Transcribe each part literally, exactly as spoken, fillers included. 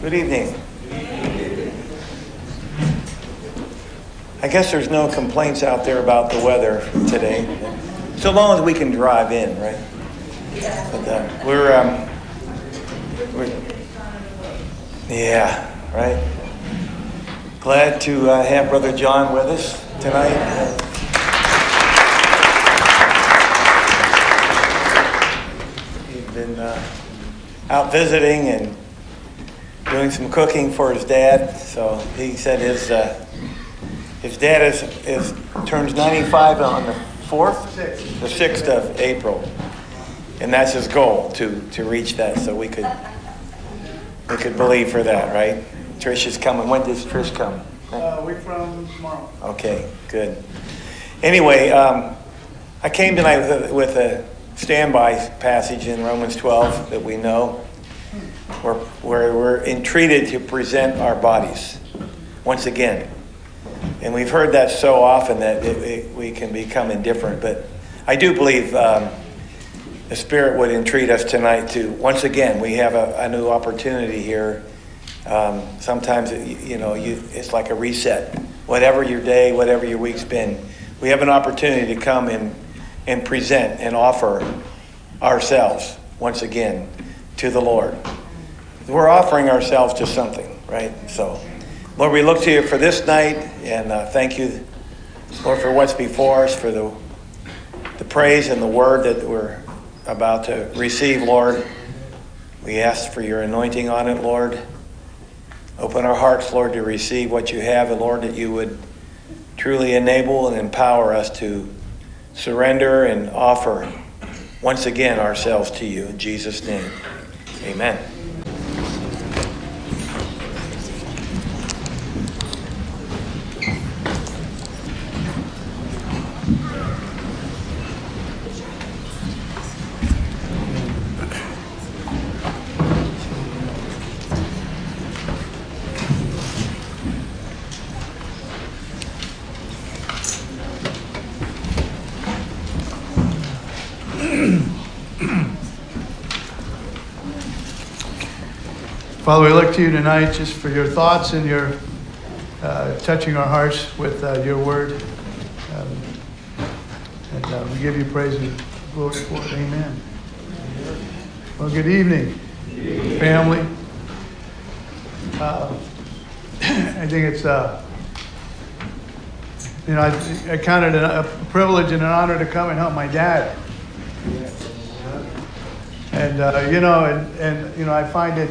Good evening. I guess there's no complaints out there about the weather today, so long as we can drive in, right? But uh, we're, um, we're, yeah, right. Glad to uh, have Brother John with us tonight. Uh, he's been uh, out visiting and doing some cooking for his dad, so he said his. Uh, His dad is, is turns ninety-five on the fourth, the sixth of April, and that's his goal to to reach that. So we could we could believe for that, right? Trish is coming. When does Trish come? Uh, we're from tomorrow. Okay, good. Anyway, um, I came tonight with a, with a standby passage in Romans twelve that we know, where where we're entreated to present our bodies once again. And we've heard that so often that it, it, we can become indifferent. But I do believe um, the Spirit would entreat us tonight to, once again, we have a, a new opportunity here. Um, sometimes, it, you know, you, it's like a reset. Whatever your day, whatever your week's been, we have an opportunity to come and, and present and offer ourselves, once again, to the Lord. We're offering ourselves to something, right? So, Lord, we look to you for this night, and uh, thank you, Lord, for what's before us, for the the praise and the word that we're about to receive, Lord. We ask for your anointing on it, Lord. Open our hearts, Lord, to receive what you have, and Lord, that you would truly enable and empower us to surrender and offer once again ourselves to you. In Jesus' name, amen. Father, we look to you tonight just for your thoughts and your uh, touching our hearts with uh, your word. Um, and uh, we give you praise and glory for it. Amen. Well, good evening, family. Uh, I think it's uh, you know I, I counted it a privilege and an honor to come and help my dad. And uh, you know, and, and you know, I find it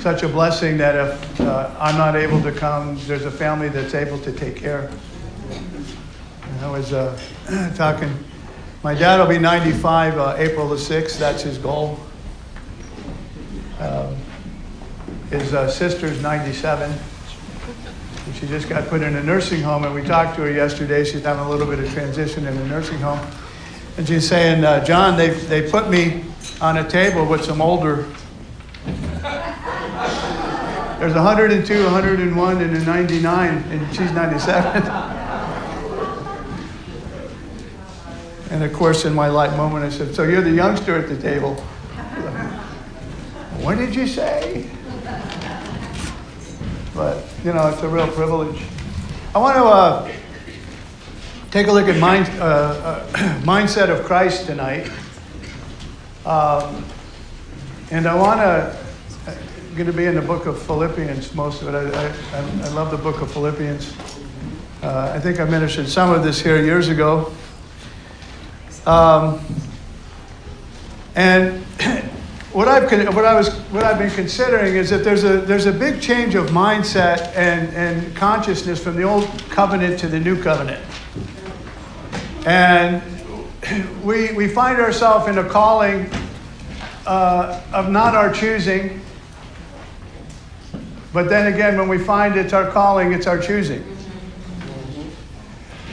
such a blessing that if uh, I'm not able to come, there's a family that's able to take care. And I was uh, talking, my dad will be ninety-five uh, April the sixth, that's his goal. Um, his uh, sister's ninety-seven, and she just got put in a nursing home, and we talked to her yesterday. She's having a little bit of transition in a nursing home. And she's saying, uh, John, they they put me on a table with some older. There's one hundred two, one hundred one, and a ninety-nine, and she's ninety-seven. And of course, in my light moment, I said, so you're the youngster at the table. What did you say? But, you know, it's a real privilege. I want to uh, take a look at mind, uh, uh, mindset of Christ tonight. Um, and I want to... going to be in the book of Philippians, most of it. I, I, I love the book of Philippians. Uh, I think I mentioned some of this here years ago. Um, and what I've what I was what I've been considering is that there's a there's a big change of mindset and and consciousness from the old covenant to the new covenant, and we we find ourselves in a calling uh, of not our choosing. But then again, when we find it's our calling, it's our choosing.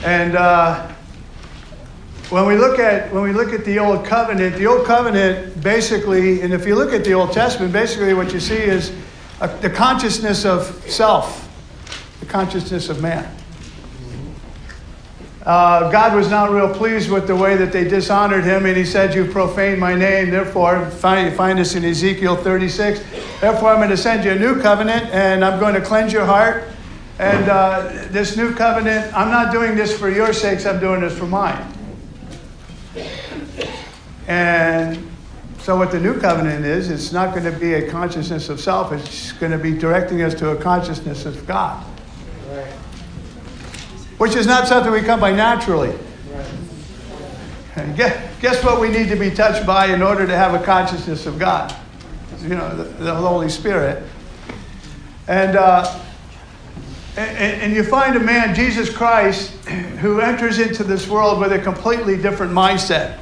And uh, when we look at when we look at the old covenant, the old covenant basically, and if you look at the Old Testament, basically what you see is a, the consciousness of self, the consciousness of man. Uh, God was not real pleased with the way that they dishonored him, and he said, "You profaned my name." Therefore, find, find us in Ezekiel thirty-six. Therefore, I'm going to send you a new covenant, and I'm going to cleanse your heart. And uh, this new covenant, I'm not doing this for your sakes. I'm doing this for mine. And so what the new covenant is, it's not going to be a consciousness of self. It's going to be directing us to a consciousness of God. Right. Which is not something we come by naturally. Right. And guess, guess what we need to be touched by in order to have a consciousness of God? You know, the, the Holy Spirit. And, uh, and, and you find a man, Jesus Christ, who enters into this world with a completely different mindset.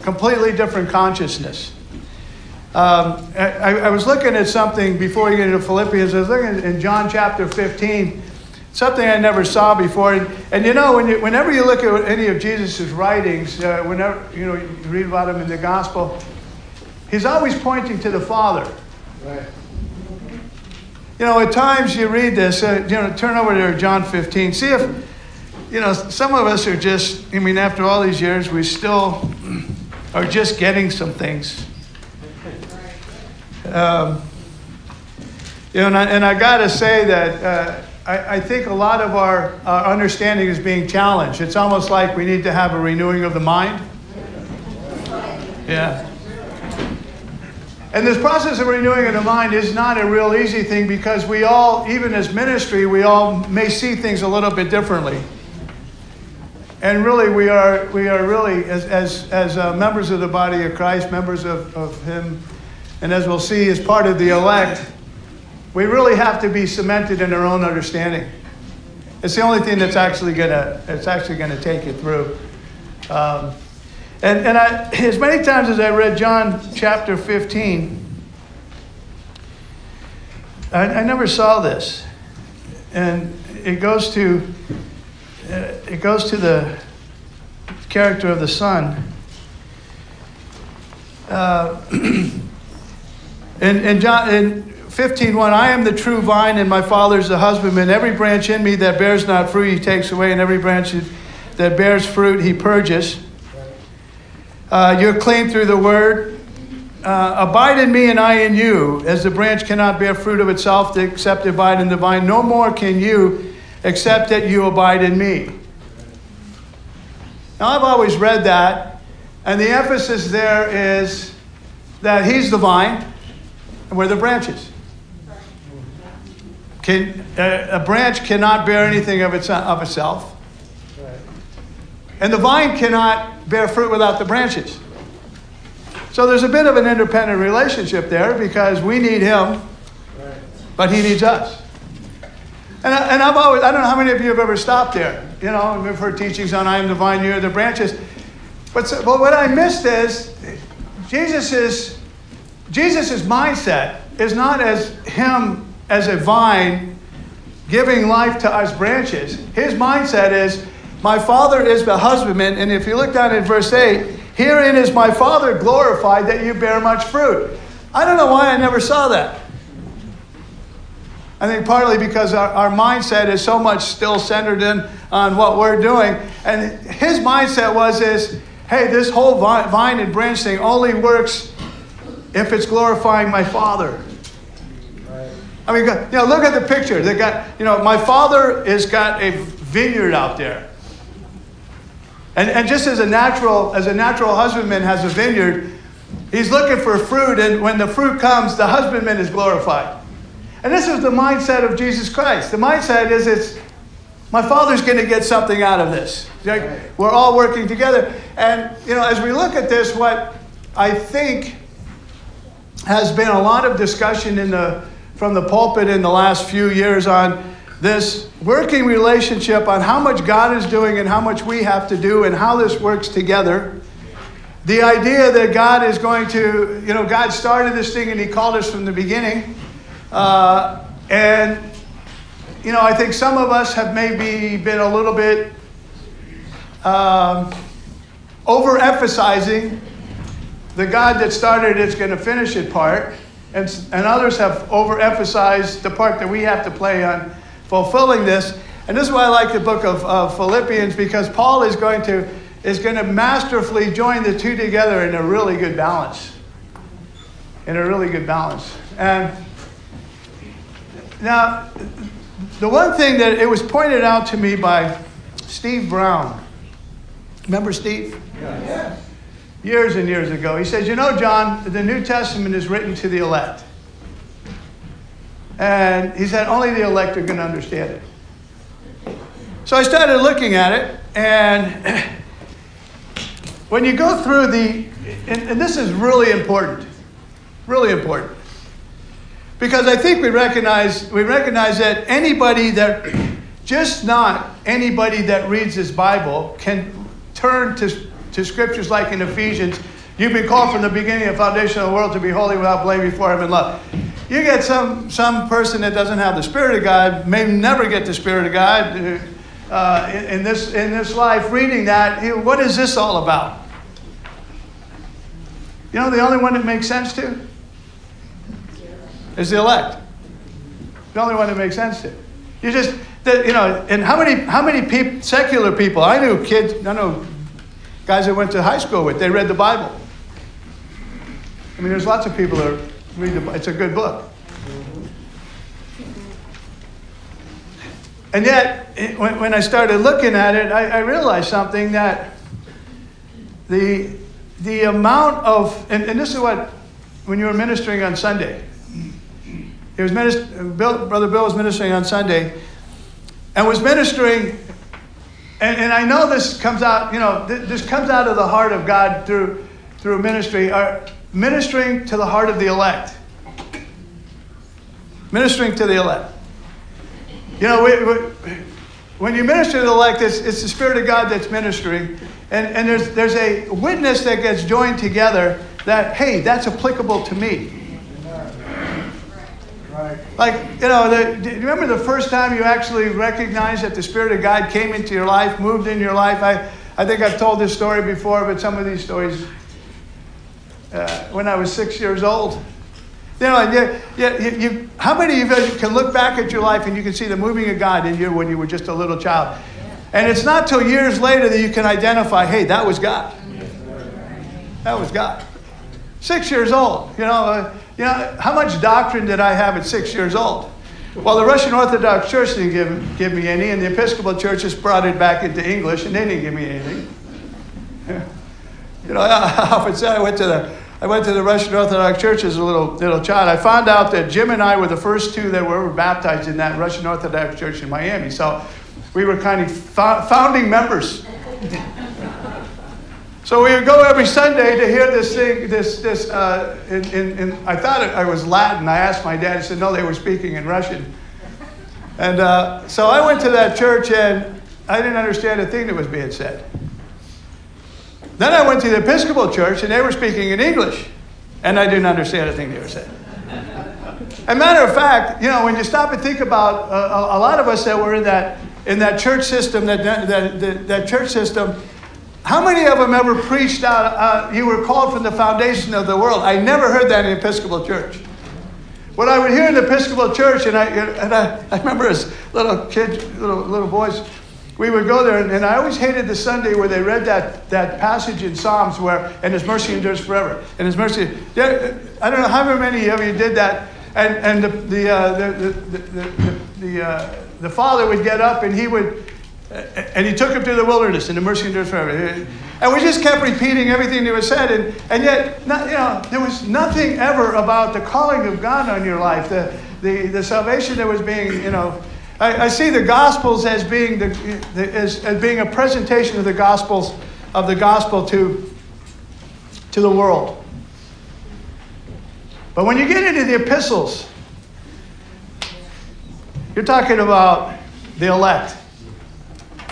Completely different consciousness. Um, I, I was looking at something before you get into Philippians. I was looking in John chapter fifteen, something I never saw before. And, and you know, when you, whenever you look at any of Jesus' writings, uh, whenever you know you read about him in the gospel, he's always pointing to the Father. Right. You know, at times you read this. Uh, you know, turn over to John fifteen. See if you know some of us are just. I mean, after all these years, we still. Or just getting some things. Um, you know, and I, and I got to say that uh, I, I think a lot of our, our understanding is being challenged. It's almost like we need to have a renewing of the mind. Yeah. And this process of renewing of the mind is not a real easy thing because we all, even as ministry, we all may see things a little bit differently. And really, we are we are really, as as, as uh, members of the body of Christ, members of, of him, and as we'll see, as part of the elect, we really have to be cemented in our own understanding. It's the only thing that's actually gonna it's actually gonna take you through. Um, and and I, as many times as I read John chapter fifteen, I, I never saw this, and it goes to. It goes to the character of the Son. Uh, in, in John in fifteen one, I am the true vine, and my Father is the husbandman. Every branch in me that bears not fruit, he takes away, and every branch that bears fruit, he purges. Uh, you're clean through the word. Uh, abide in me, and I in you, as the branch cannot bear fruit of itself except abide in the vine. No more can you. Except that you abide in me. Now, I've always read that, and the emphasis there is that he's the vine, and we're the branches. Can, a, a branch cannot bear anything of, its, of itself. And the vine cannot bear fruit without the branches. So there's a bit of an independent relationship there because we need him, but he needs us. And, I, and I've always, I don't know how many of you have ever stopped there. You know, we've heard teachings on I am the vine, you are the branches. But, so, but what I missed is Jesus' Jesus's mindset is not as him as a vine giving life to us branches. His mindset is, my Father is the husbandman. And if you look down at verse eight, herein is my Father glorified that you bear much fruit. I don't know why I never saw that. I think partly because our, our mindset is so much still centered in on what we're doing. And his mindset was is, hey, this whole vine, vine and branch thing only works if it's glorifying my Father. Right. I mean, you know, look at the picture. They got, you know, my Father has got a vineyard out there. And and just as a natural, as a natural husbandman has a vineyard, he's looking for fruit, and when the fruit comes, the husbandman is glorified. And this is the mindset of Jesus Christ. The mindset is, it's my Father's going to get something out of this. Like, we're all working together. And, you know, as we look at this, what I think has been a lot of discussion in the from the pulpit in the last few years on this working relationship, on how much God is doing and how much we have to do and how this works together. The idea that God is going to, you know, God started this thing and he called us from the beginning. Uh, and, you know, I think some of us have maybe been a little bit um, overemphasizing the God that started it's going to finish it part. And, and others have overemphasized the part that we have to play on fulfilling this. And this is why I like the book of, of Philippians, because Paul is going to is going to masterfully join the two together in a really good balance. In a really good balance. And now, the one thing that it was pointed out to me by Steve Brown. Remember Steve? Yes. Years and years ago. He says, you know, John, the New Testament is written to the elect. And he said, only the elect are going to understand it. So I started looking at it, and when you go through the, and, and this is really important, really important, because I think we recognize we recognize that anybody that, just not anybody that reads this Bible can turn to, to scriptures like in Ephesians, you've been called from the beginning of the foundation of the world to be holy without blame before him in love. You get some some person that doesn't have the Spirit of God, may never get the Spirit of God uh, in, in this in this life. Reading that, you know, what is this all about? You know, the only one that makes sense to is the elect. The only one that makes sense to you just that you know. And how many how many people, secular people? I knew kids. I know guys I went to high school with. They read the Bible. I mean, there's lots of people that are. Read the, it's a good book. And yet, it, when, when I started looking at it, I, I realized something, that the the amount of, and, and this is what, when you were ministering on Sunday, it was minist- Bill, Brother Bill was ministering on Sunday, and was ministering, and, and I know this comes out, you know, th- this comes out of the heart of God through through ministry. Our, Ministering to the heart of the elect. Ministering to the elect. You know, we, we, when you minister to the elect, it's, it's the Spirit of God that's ministering. And, and there's there's a witness that gets joined together that, hey, that's applicable to me. Right. Like, you know, the, do you remember the first time you actually recognized that the Spirit of God came into your life, moved in your life? I, I think I've told this story before, but some of these stories... Uh, when I was six years old, you know, and you, you, you, how many of you can look back at your life and you can see the moving of God in you when you were just a little child? Yeah. And it's not till years later that you can identify, hey, that was God. That was God. Six years old, you know, uh, you know, how much doctrine did I have at six years old? Well, the Russian Orthodox Church didn't give give me any, and the Episcopal Church just brought it back into English, and they didn't give me anything. You know, I often say I went to the I went to the Russian Orthodox Church as a little little child. I found out that Jim and I were the first two that were ever baptized in that Russian Orthodox Church in Miami. So we were kind of fo- founding members. So we would go every Sunday to hear this thing. This this uh, in, in, in I thought it, I was Latin. I asked my dad. He said no, they were speaking in Russian. And uh, so I went to that church and I didn't understand a thing that was being said. Then I went to the Episcopal Church, and they were speaking in English, and I didn't understand a thing they were saying. As a matter of fact, you know, when you stop and think about uh, a lot of us that were in that in that church system, that that that, that church system, how many of them ever preached out? Uh, you were called from the foundation of the world. I never heard that in the Episcopal Church. What I would hear in the Episcopal Church, and I and I, I remember as little kids, little little boys. We would go there, and, and I always hated the Sunday where they read that, that passage in Psalms where, and His mercy endures forever, and His mercy. There, I don't know how many of you did that, and and the the uh, the the the, the, uh, the father would get up and he would, uh, and he took him to the wilderness, and the mercy endures forever, and we just kept repeating everything that was said, and and yet not, you know, there was nothing ever about the calling of God on your life, the the the salvation that was being, you know. I see the Gospels as being the, the as, as being a presentation of the Gospels of the gospel to to the world. But when you get into the epistles, you're talking about the elect,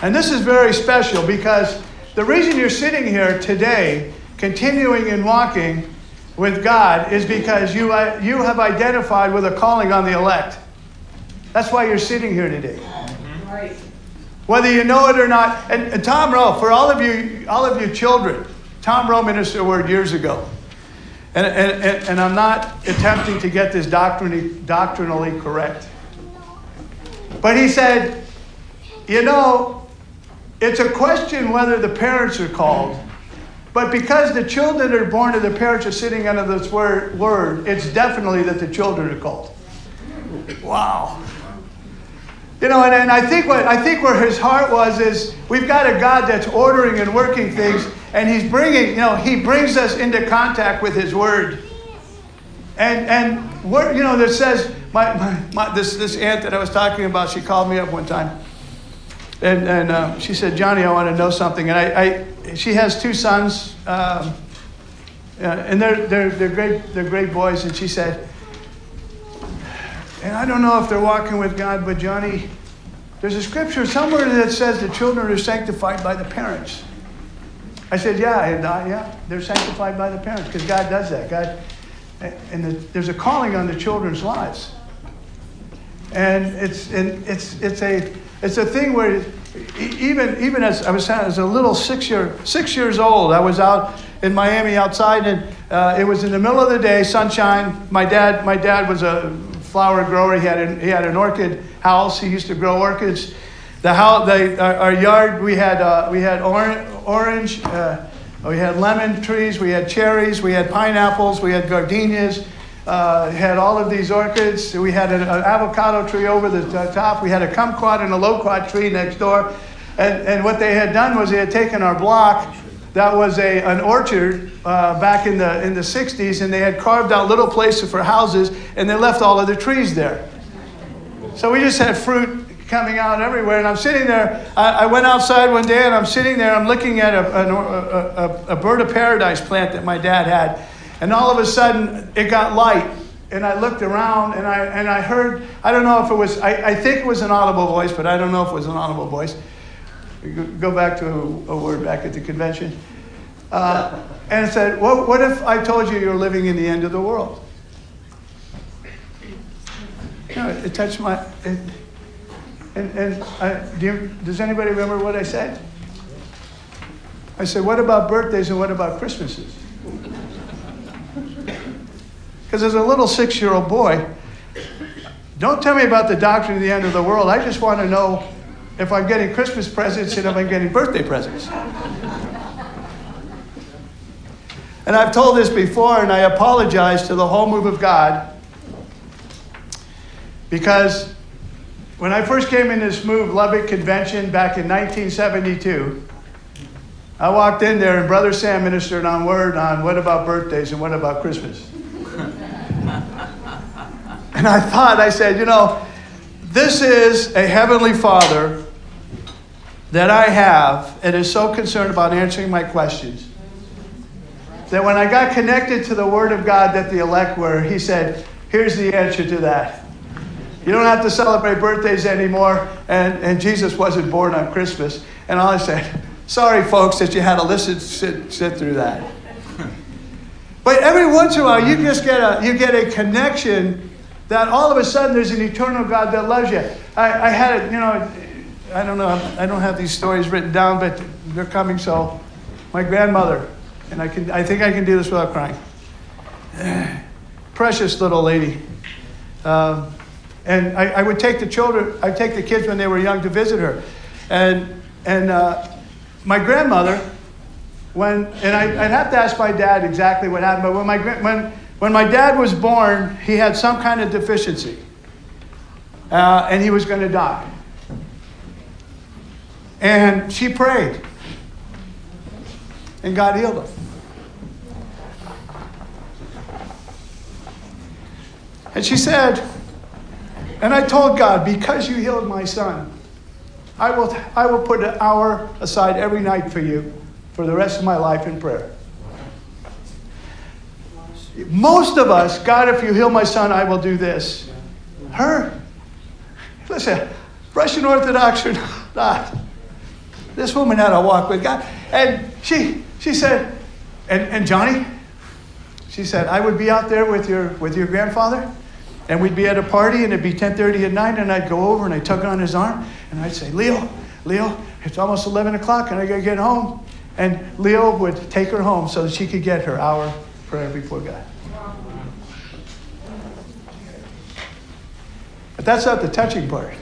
and this is very special because the reason you're sitting here today, continuing and walking with God, is because you you have identified with a calling on the elect. That's why you're sitting here today. Right. Whether you know it or not. And, and Tom Rowe, for all of you all of you children, Tom Rowe ministered a word years ago. And, and, and, and I'm not attempting to get this doctrinally, doctrinally correct. But he said, you know, it's a question whether the parents are called But because the children that are born to the parents are sitting under this word, it's definitely that the children are called. Wow. You know, and, and I think what I think where his heart was is we've got a God that's ordering and working things, and he's bringing, you know, he brings us into contact with his word. And and what you know that says my, my, my this this aunt that I was talking about, she called me up one time, and and uh, she said, Johnny, I want to know something. And I, I she has two sons, um, and they're they're they're great they're great boys. And she said, and I don't know if they're walking with God, but Johnny, there's a scripture somewhere that says the children are sanctified by the parents. I said, yeah, and I, yeah, they're sanctified by the parents because God does that. God, and the, there's a calling on the children's lives, and it's and it's it's a it's a thing where even even as I was as a little six year six years old, I was out in Miami outside, and uh, it was in the middle of the day, sunshine. My dad my dad was a flower grower. He had an, he had an orchid house. He used to grow orchids. The house, the, our, our yard, we had uh, we had orange, orange uh, we had lemon trees, we had cherries, we had pineapples, we had gardenias, uh, had all of these orchids. We had an, an avocado tree over the top. We had a kumquat and a loquat tree next door. And and what they had done was they had taken our block that was a an orchard uh, back in the in the sixties, and they had carved out little places for houses, and they left all of the trees there. So we just had fruit coming out everywhere, and I'm sitting there. I, I went outside one day, and I'm sitting there. I'm looking at a, a, a, a bird of paradise plant that my dad had, and all of a sudden it got light. And I looked around, and I and I heard. I don't know if it was. I, I think it was an audible voice, but I don't know if it was an audible voice. Go back to a word back at the convention. Uh, and it said, what, what if I told you you're living in the end of the world? You know, it, it touched my... It, and and I, do you, does anybody remember what I said? I said, what about birthdays and what about Christmases? Because as a little six-year-old boy, don't tell me about the doctrine of the end of the world. I just want to know if I'm getting Christmas presents and if I'm getting birthday presents. And I've told this before, and I apologize to the whole move of God, because when I first came in this move, Lubbock Convention, back in nineteen seventy-two, I walked in there and Brother Sam ministered on word on what about birthdays and what about Christmas. And I thought, I said, you know, this is a heavenly Father that I have and is so concerned about answering my questions that when I got connected to the Word of God that the elect were, he said, here's the answer to that. You don't have to celebrate birthdays anymore, and, and Jesus wasn't born on Christmas. And all I said, sorry, folks, that you had to listen, sit, sit through that. But every once in a while, you just get a, you get a connection that all of a sudden there's an eternal God that loves you. I, I had it, you know, I don't know, I don't have these stories written down, but they're coming, so my grandmother, and I can, I think I can do this without crying. Precious little lady. Um, and I, I would take the children, I'd take the kids when they were young to visit her. And and uh, my grandmother, when, and I, I'd have to ask my dad exactly what happened, but when my when When my dad was born, he had some kind of deficiency, uh, and he was going to die. And she prayed, and God healed him. And she said, and I told God, because you healed my son, I will, I will put an hour aside every night for you for the rest of my life in prayer. Most of us, God, if you heal my son, I will do this. Her, listen, Russian Orthodox or not, this woman had a walk with God. And she she said, and, and Johnny, she said, I would be out there with your with your grandfather, and we'd be at a party, and it'd be ten thirty at night, and I'd go over, and I'd tug on his arm, and I'd say, Leo, Leo, it's almost eleven o'clock, and I gotta get home. And Leo would take her home so that she could get her hour prayer before God. But that's not the touching part.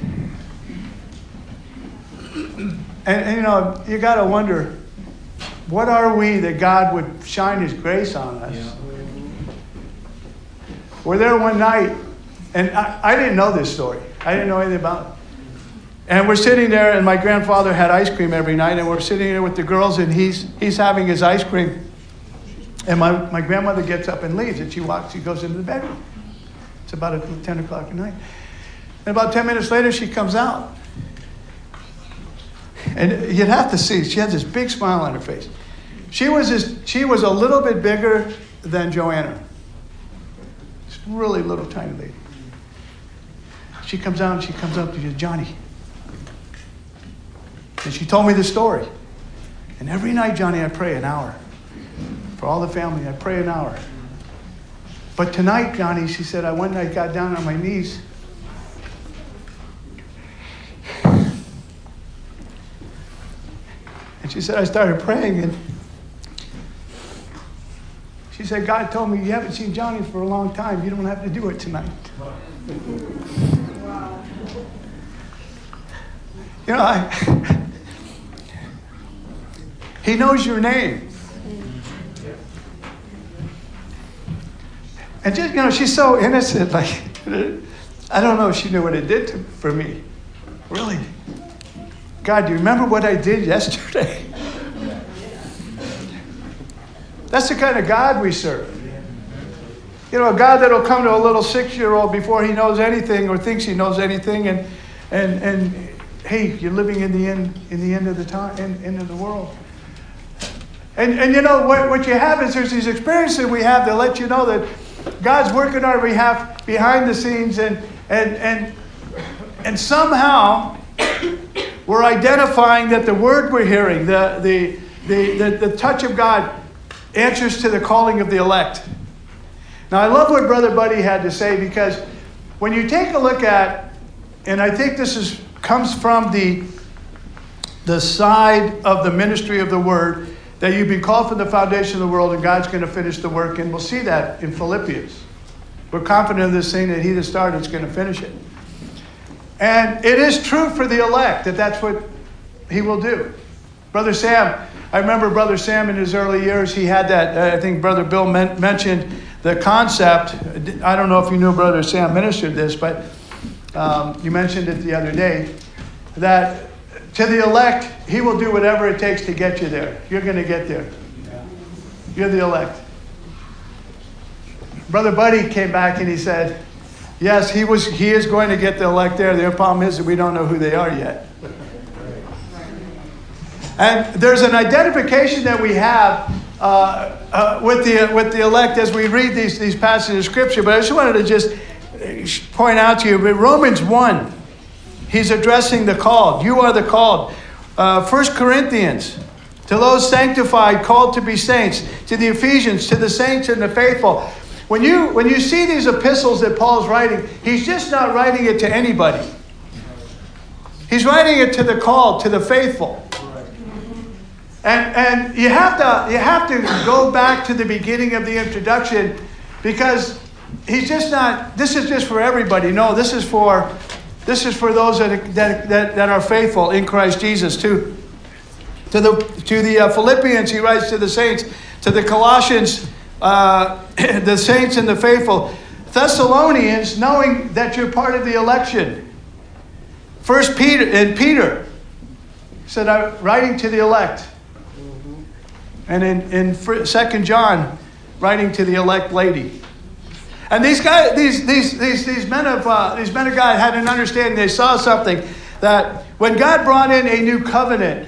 And, and you know, you got to wonder, What are we that God would shine his grace on us? Yeah. We're there one night, and I, I didn't know this story. I didn't know anything about it. And we're sitting there, and my grandfather had ice cream every night, and we're sitting there with the girls, and he's he's having his ice cream. And my, my grandmother gets up and leaves, and she walks, she goes into the bedroom. It's about ten o'clock at night. And about ten minutes later, she comes out. And you'd have to see, she had this big smile on her face. She was just, she was a little bit bigger than Joanna. This really little tiny lady. She comes out and she comes up to you, Johnny. And she told me the story. And every night, Johnny, I pray an hour. For all the family, I pray an hour. But tonight, Johnny, she said, I one night got down on my knees. And she said, I started praying. And she said, God told me, you haven't seen Johnny for a long time. You don't have to do it tonight. Wow. You know, I, he knows your name. And just, you know, she's so innocent. Like, I don't know if she knew what it did to, for me. Really. God, do you remember what I did yesterday? That's the kind of God we serve. You know, a God that'll come to a little six-year-old before he knows anything or thinks he knows anything, and and and hey, you're living in the end in the end of the time, in, end of the world. And and you know what what you have is there's these experiences we have that let you know that God's working on our behalf behind the scenes, and and and and somehow we're identifying that the word we're hearing, the the the the, the touch of God, answers to the calling of the elect. Now I love what Brother Buddy had to say, because when you take a look at, and I think this is comes from the the side of the ministry of the word, that you've been called from the foundation of the world, and God's going to finish the work. And we'll see that in Philippians. We're confident of this thing, that he that started is going to finish it. And it is true for the elect that that's what he will do. Brother Sam, I remember Brother Sam in his early years, he had that, I think Brother Bill men- mentioned the concept. I don't know if you knew Brother Sam ministered this, but um, you mentioned it the other day, that to the elect, he will do whatever it takes to get you there. You're going to get there. Yeah. You're the elect. Brother Buddy came back and he said, yes, he was. He is going to get the elect there. The only problem is that we don't know who they are yet. And there's an identification that we have uh, uh, with the with the elect as we read these, these passages of Scripture. But I just wanted to just point out to you, but Romans one, he's addressing the called. You are the called. Uh, First Corinthians, to those sanctified, called to be saints. To the Ephesians, to the saints and the faithful. When you when you see these epistles that Paul's writing, he's just not writing it to anybody. He's writing it to the called, to the faithful. And and you have to you have to go back to the beginning of the introduction, because he's just not. This is just for everybody. No, this is for this is for those that that that, that are faithful in Christ Jesus. To to the to the uh, Philippians, he writes to the saints. To the Colossians. Uh, the saints and the faithful. Thessalonians, knowing that you're part of the election. First Peter and Peter said, I'm writing to the elect. Mm-hmm. And in, in Second John, writing to the elect lady. And these guys, these these these these men of uh, these men of God had an understanding. They saw something, that when God brought in a new covenant,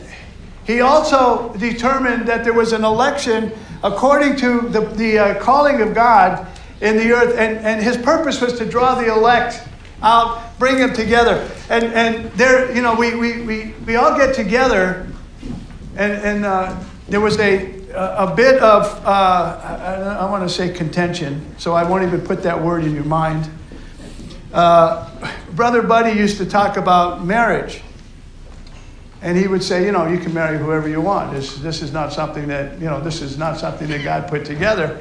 he also determined that there was an election according to the, the uh, calling of God in the earth. And, and his purpose was to draw the elect out, bring them together. And and there, you know, we we, we, we all get together. And, and uh, there was a, a bit of, uh, I, I want to say contention, so I won't even put that word in your mind. Uh, Brother Buddy used to talk about marriage. And he would say, you know, you can marry whoever you want. This, this is not something that, you know, this is not something that God put together.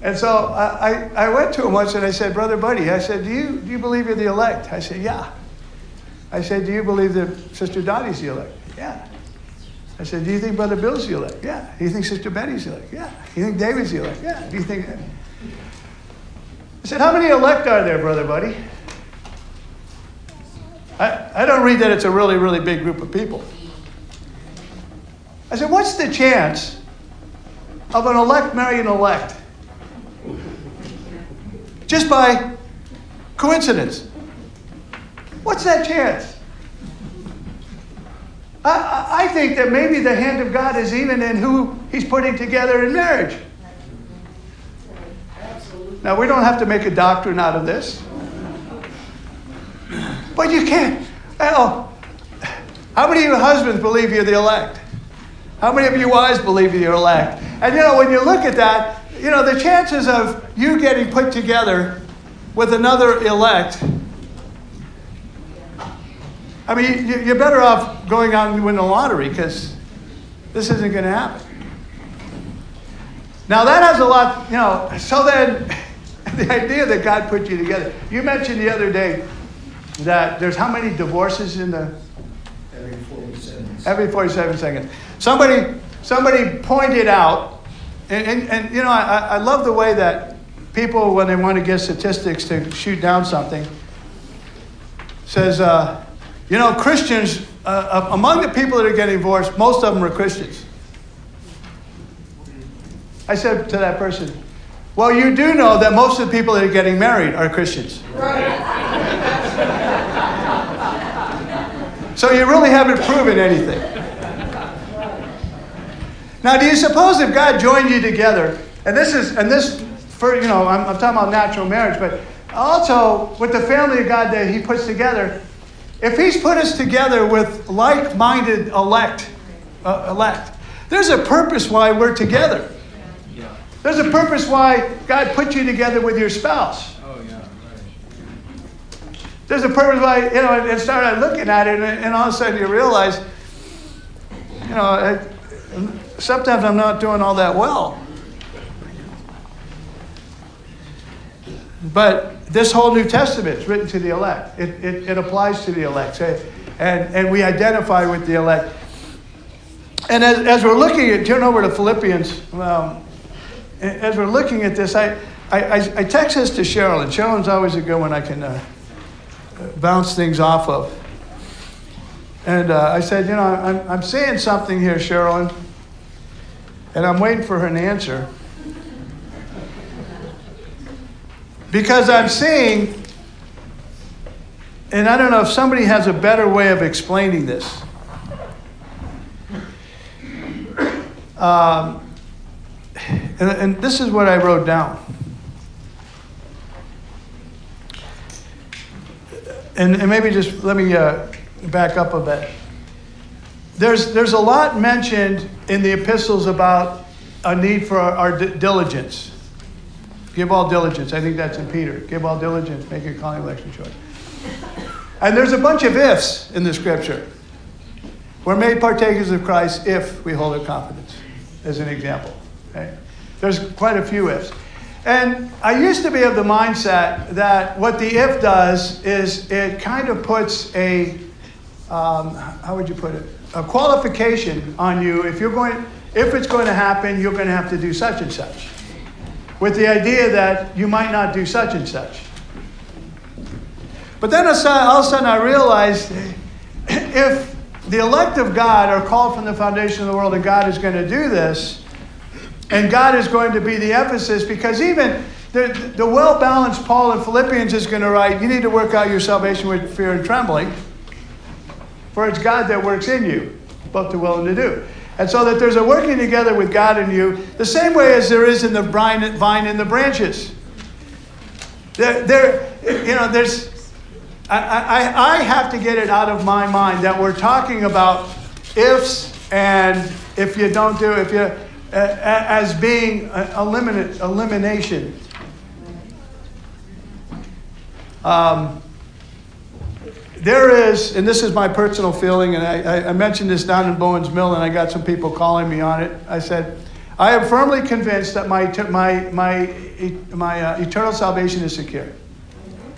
And so I, I, I went to him once and I said, Brother Buddy, I said, do you do you believe you're the elect? I said, yeah. I said, do you believe that Sister Dottie's the elect? Yeah. I said, do you think Brother Bill's the elect? Yeah. Do you think Sister Betty's the elect? Yeah. Do you think David's the elect? Yeah. Do you think... I said, how many elect are there, Brother Buddy? I, I don't read that it's a really, really big group of people. I said, what's the chance of an elect marrying an elect? Just by coincidence. What's that chance? I, I think that maybe the hand of God is even in who he's putting together in marriage. Now, we don't have to make a doctrine out of this. But you can't. Well, how many of you husbands believe you're the elect? How many of you wives believe you're elect? And, you know, when you look at that, you know, the chances of you getting put together with another elect, I mean, you're better off going out and winning the lottery because this isn't going to happen. Now, that has a lot, you know, so then the idea that God put you together. You mentioned the other day that there's how many divorces in the... Every forty-seven seconds. Every forty-seven seconds. Somebody somebody pointed out, and, and, and you know, I, I love the way that people, when they want to get statistics to shoot down something, says, uh, you know, Christians, uh, among the people that are getting divorced, most of them are Christians. I said to that person, well, you do know that most of the people that are getting married are Christians. Right. So you really haven't proven anything. Now, do you suppose if God joined you together, and this is, and this, for, you know, I'm, I'm talking about natural marriage, but also with the family of God that he puts together, if he's put us together with like-minded elect, uh, elect, there's a purpose why we're together. There's a purpose why God put you together with your spouse. Oh, yeah, right. There's a purpose why, you know, and started looking at it, and, and all of a sudden you realize, you know, I, sometimes I'm not doing all that well. But this whole New Testament is written to the elect. It, it, it applies to the elect. And, and we identify with the elect. And as, as we're looking at, turn over to Philippians. Um, As we're looking at this, I, I, I text this to Sherilyn. Sherilyn's always a good one I can uh, bounce things off of. And uh, I said, you know, I'm, I'm saying something here, Sherilyn, and I'm waiting for her an answer. Because I'm seeing, and I don't know if somebody has a better way of explaining this. Um... And, and this is what I wrote down. And, and maybe just let me uh, back up a bit. There's there's a lot mentioned in the epistles about a need for our, our d- diligence. Give all diligence. I think that's in Peter. Give all diligence. Make your calling election short. And there's a bunch of ifs in the scripture. We're made partakers of Christ if we hold our confidence, as an example. Okay. There's quite a few ifs. And I used to be of the mindset that what the if does is it kind of puts a, um, how would you put it, a qualification on you. If you're going, if it's going to happen, you're going to have to do such and such. With the idea that you might not do such and such. But then all of a sudden I realized if the elect of God are called from the foundation of the world and God is going to do this, and God is going to be the emphasis, because even the, the well-balanced Paul in Philippians is going to write, you need to work out your salvation with fear and trembling, for it's God that works in you, both to will and to do. And so that there's a working together with God in you, the same way as there is in the vine and the branches. There, there, you know, there's, I, I, I have to get it out of my mind that we're talking about ifs and if you don't do, if you... as being elimin- elimination. Um, there is, and this is my personal feeling, and I, I mentioned this down in Bowen's Mill, and I got some people calling me on it. I said, I am firmly convinced that my my my my uh, eternal salvation is secure.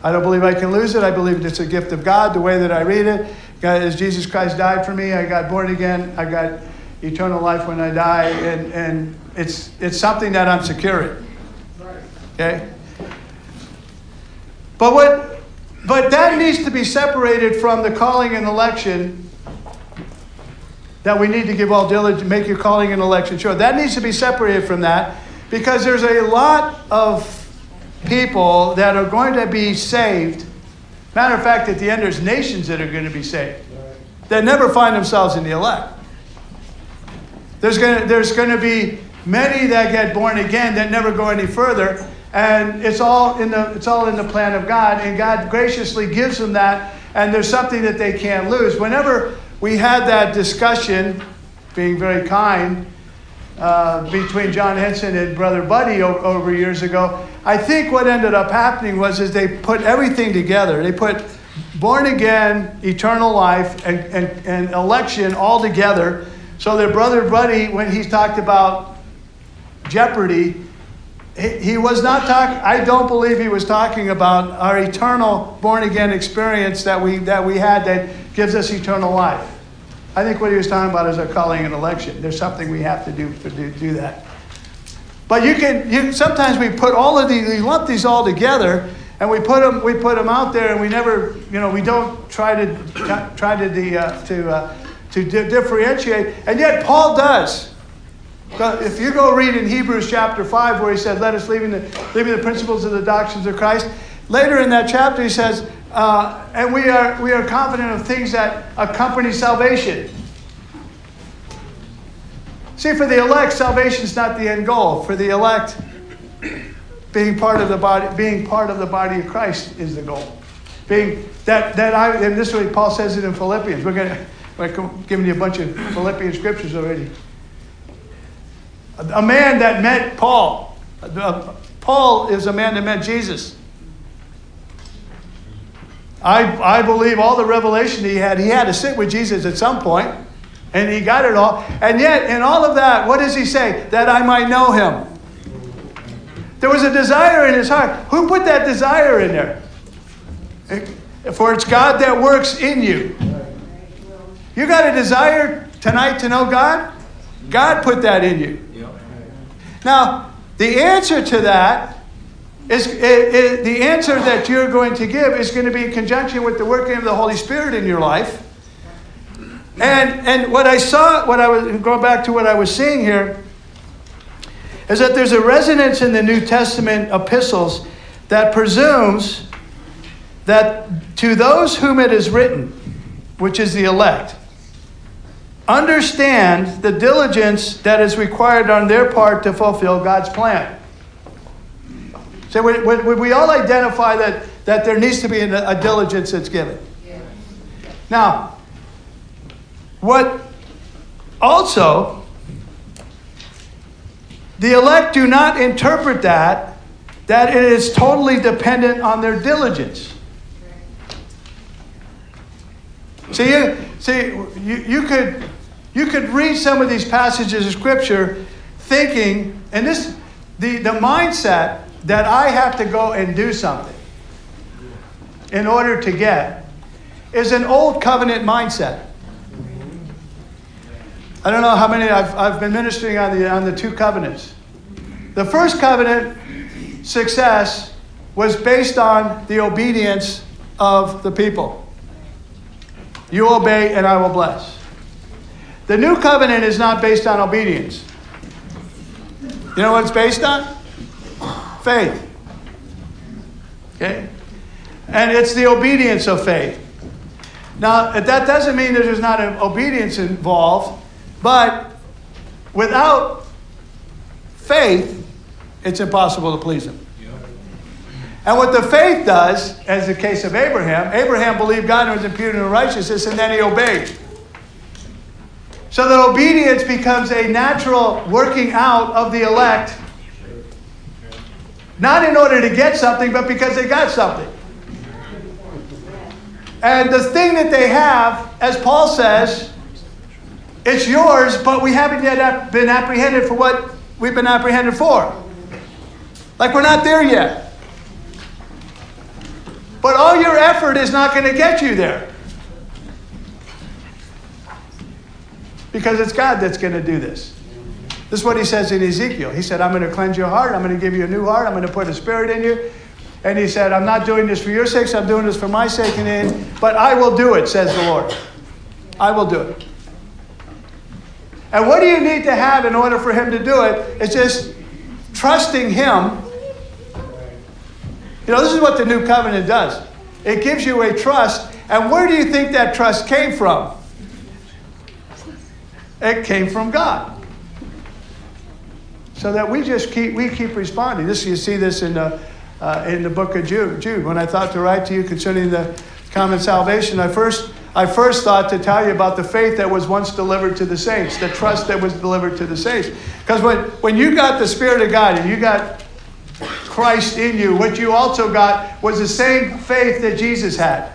I don't believe I can lose it. I believe it's a gift of God. The way that I read it, God, as Jesus Christ died for me, I got born again. I got... eternal life when I die, and, and it's it's something that I'm securing. Okay? But what but that needs to be separated from the calling and election that we need to give all diligence, make your calling and election sure. That needs to be separated from that, because there's a lot of people that are going to be saved. Matter of fact, at the end, there's nations that are going to be saved that never find themselves in the elect. There's going to, there's going to be many that get born again that never go any further, and it's all in the it's all in the plan of God, and God graciously gives them that, and there's something that they can't lose. Whenever we had that discussion, being very kind, uh, between John Henson and Brother Buddy o- over years ago, I think what ended up happening was is they put everything together. They put born again, eternal life, and, and, and election all together. So their Brother Buddy, when he talked about jeopardy, he, he was not talking, I don't believe he was talking about our eternal born again experience that we that we had that gives us eternal life. I think what he was talking about is our calling and election. There's something we have to do to do, do that. But you can, you, sometimes we put all of these, we lump these all together, and we put them, we put them out there, and we never, you know, we don't try to try to the uh, to uh, to di- differentiate. And yet Paul does. So if you go read in Hebrews chapter five, where he said, "Let us leaving the leaving the principles of the doctrines of Christ." Later in that chapter, he says, uh, "And we are we are confident of things that accompany salvation." See, for the elect, salvation's not the end goal. For the elect, being part of the body, being part of the body of Christ is the goal. Being that that I, and this is what Paul says it in Philippians. We're gonna we're giving you a bunch of Philippian scriptures already. A man that met Paul. Paul is a man that met Jesus. I I believe all the revelation he had. He had to sit with Jesus at some point, and he got it all. And yet, in all of that, what does he say? That I might know him. There was a desire in his heart. Who put that desire in there? For it's God that works in you. You got a desire tonight to know God? God put that in you. Now, the answer to that is, it, it, the answer that you're going to give is going to be in conjunction with the working of the Holy Spirit in your life. And and what I saw, what I was going back to what I was seeing here, is that there's a resonance in the New Testament epistles that presumes that to those whom it is written, which is the elect, understand the diligence that is required on their part to fulfill God's plan. So we, we, we all identify that, that there needs to be a, a diligence that's given. Yeah. Now, what also, the elect do not interpret that, that it is totally dependent on their diligence. See, you, see, you, you could you could read some of these passages of Scripture thinking, and this the, the mindset that I have to go and do something in order to get is an old covenant mindset. I don't know how many I've I've been ministering on the on the two covenants. The first covenant success was based on the obedience of the people. You obey and I will bless. The new covenant is not based on obedience. You know what it's based on? Faith. Okay? And it's the obedience of faith. Now, that doesn't mean that there's not an obedience involved. But without faith, it's impossible to please him. And what the faith does, as the case of Abraham, Abraham believed God and was imputed in righteousness, and then he obeyed. So that obedience becomes a natural working out of the elect, not in order to get something, but because they got something. And the thing that they have, as Paul says, it's yours, but we haven't yet been apprehended for what we've been apprehended for. Like, we're not there yet. But all your effort is not going to get you there. because it's God that's going to do this. This is what he says in Ezekiel. He said, I'm going to cleanse your heart. I'm going to give you a new heart. I'm going to put a spirit in you. And he said, I'm not doing this for your sakes. I'm doing this for my sake. And it, but I will do it, says the Lord. I will do it. And what do you need to have in order for him to do it? It's just trusting him. You know, this is what the new covenant does. It gives you a trust. And where do you think that trust came from? It came from God. So that we just keep we keep responding. This you see this in the uh, in the book of Jude. Jude. When I thought to write to you concerning the common salvation, I first I first thought to tell you about the faith that was once delivered to the saints, the trust that was delivered to the saints. Because when when you got the Spirit of God and you got Christ in you, what you also got was the same faith that Jesus had.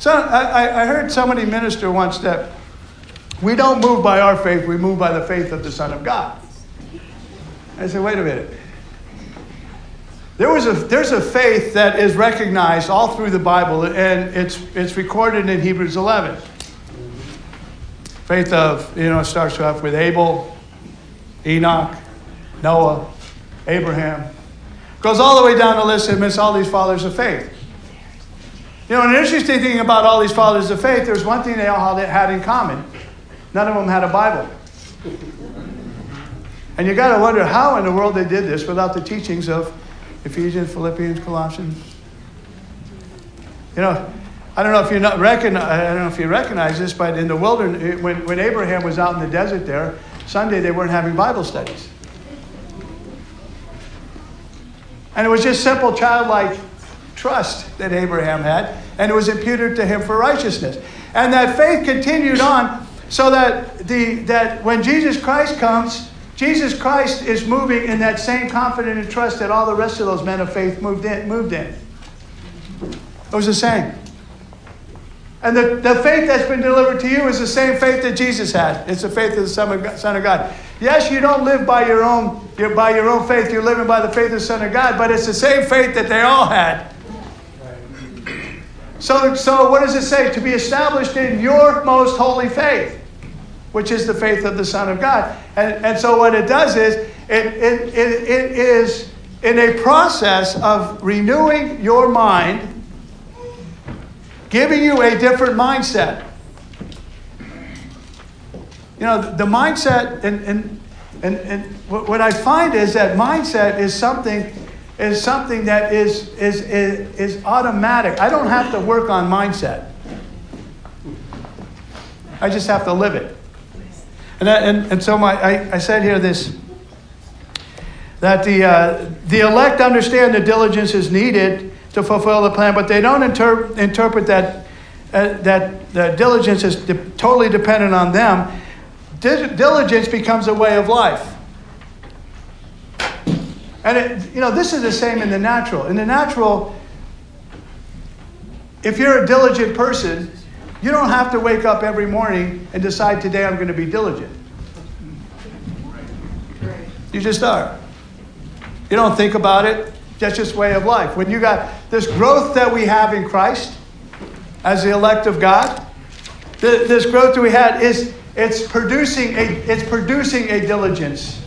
So I, I heard somebody minister once that we don't move by our faith, we move by the faith of the Son of God. I said, wait a minute. There was a, there's a faith that is recognized all through the Bible, and it's it's recorded in Hebrews eleven. Faith of, you know, it starts off with Abel, Enoch, Noah, Abraham. Goes all the way down the list and lists all these fathers of faith. You know, an interesting thing about all these fathers of faith, there's one thing they all had in common. None of them had a Bible. And you got to wonder how in the world they did this without the teachings of Ephesians, Philippians, Colossians. You know, I don't know if you not recognize, I don't know if you recognize this, but in the wilderness, when, when Abraham was out in the desert there, Sunday they weren't having Bible studies. And it was just simple childlike trust that Abraham had, and it was imputed to him for righteousness. And that faith continued on so that the that when Jesus Christ comes, Jesus Christ is moving in that same confidence and trust that all the rest of those men of faith moved in. Moved in. It was the same. And the, the faith that's been delivered to you is the same faith that Jesus had. It's the faith of the Son of God. Son of God. Yes, you don't live by your own you're by your own faith. You're living by the faith of the Son of God, but it's the same faith that they all had. So, so what does it say? To be established in your most holy faith, which is the faith of the Son of God. And, and so what it does is, it, it, it, it is in a process of renewing your mind, giving you a different mindset. You know, the mindset, and, and, and, and what I find is that mindset is something... is something that is, is is is automatic. I don't have to work on mindset. I just have to live it. And that, and, and so my I, I said here this, that the uh, the elect understand the diligence is needed to fulfill the plan, but they don't inter- interpret that uh, that the diligence is de- totally dependent on them. Dil- diligence becomes a way of life. And, it, you know, this is the same in the natural. In the natural, if you're a diligent person, you don't have to wake up every morning and decide, today I'm going to be diligent. You just are. You don't think about it. That's just way of life. When you got this growth that we have in Christ as the elect of God, th- this growth that we had is it's producing a it's producing a diligence.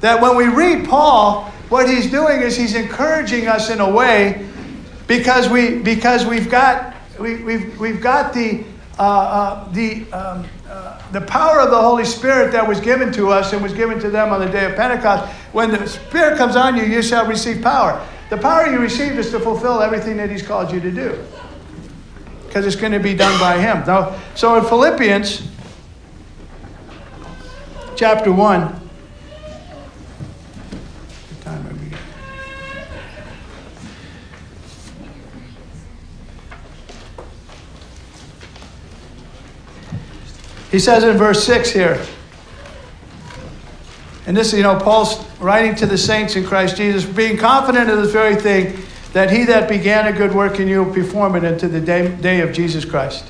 That when we read Paul, what he's doing is he's encouraging us in a way, because we because we've got we we've we've got the uh, uh, the um, uh, the power of the Holy Spirit that was given to us and was given to them on the day of Pentecost. When the Spirit comes on you, you shall receive power. The power you receive is to fulfill everything that He's called you to do, because it's going to be done by Him. Now, so in Philippians chapter one. He says in verse six here, and this, you know, Paul's writing to the saints in Christ Jesus, being confident of this very thing, that He that began a good work in you will perform it unto the day, day of Jesus Christ.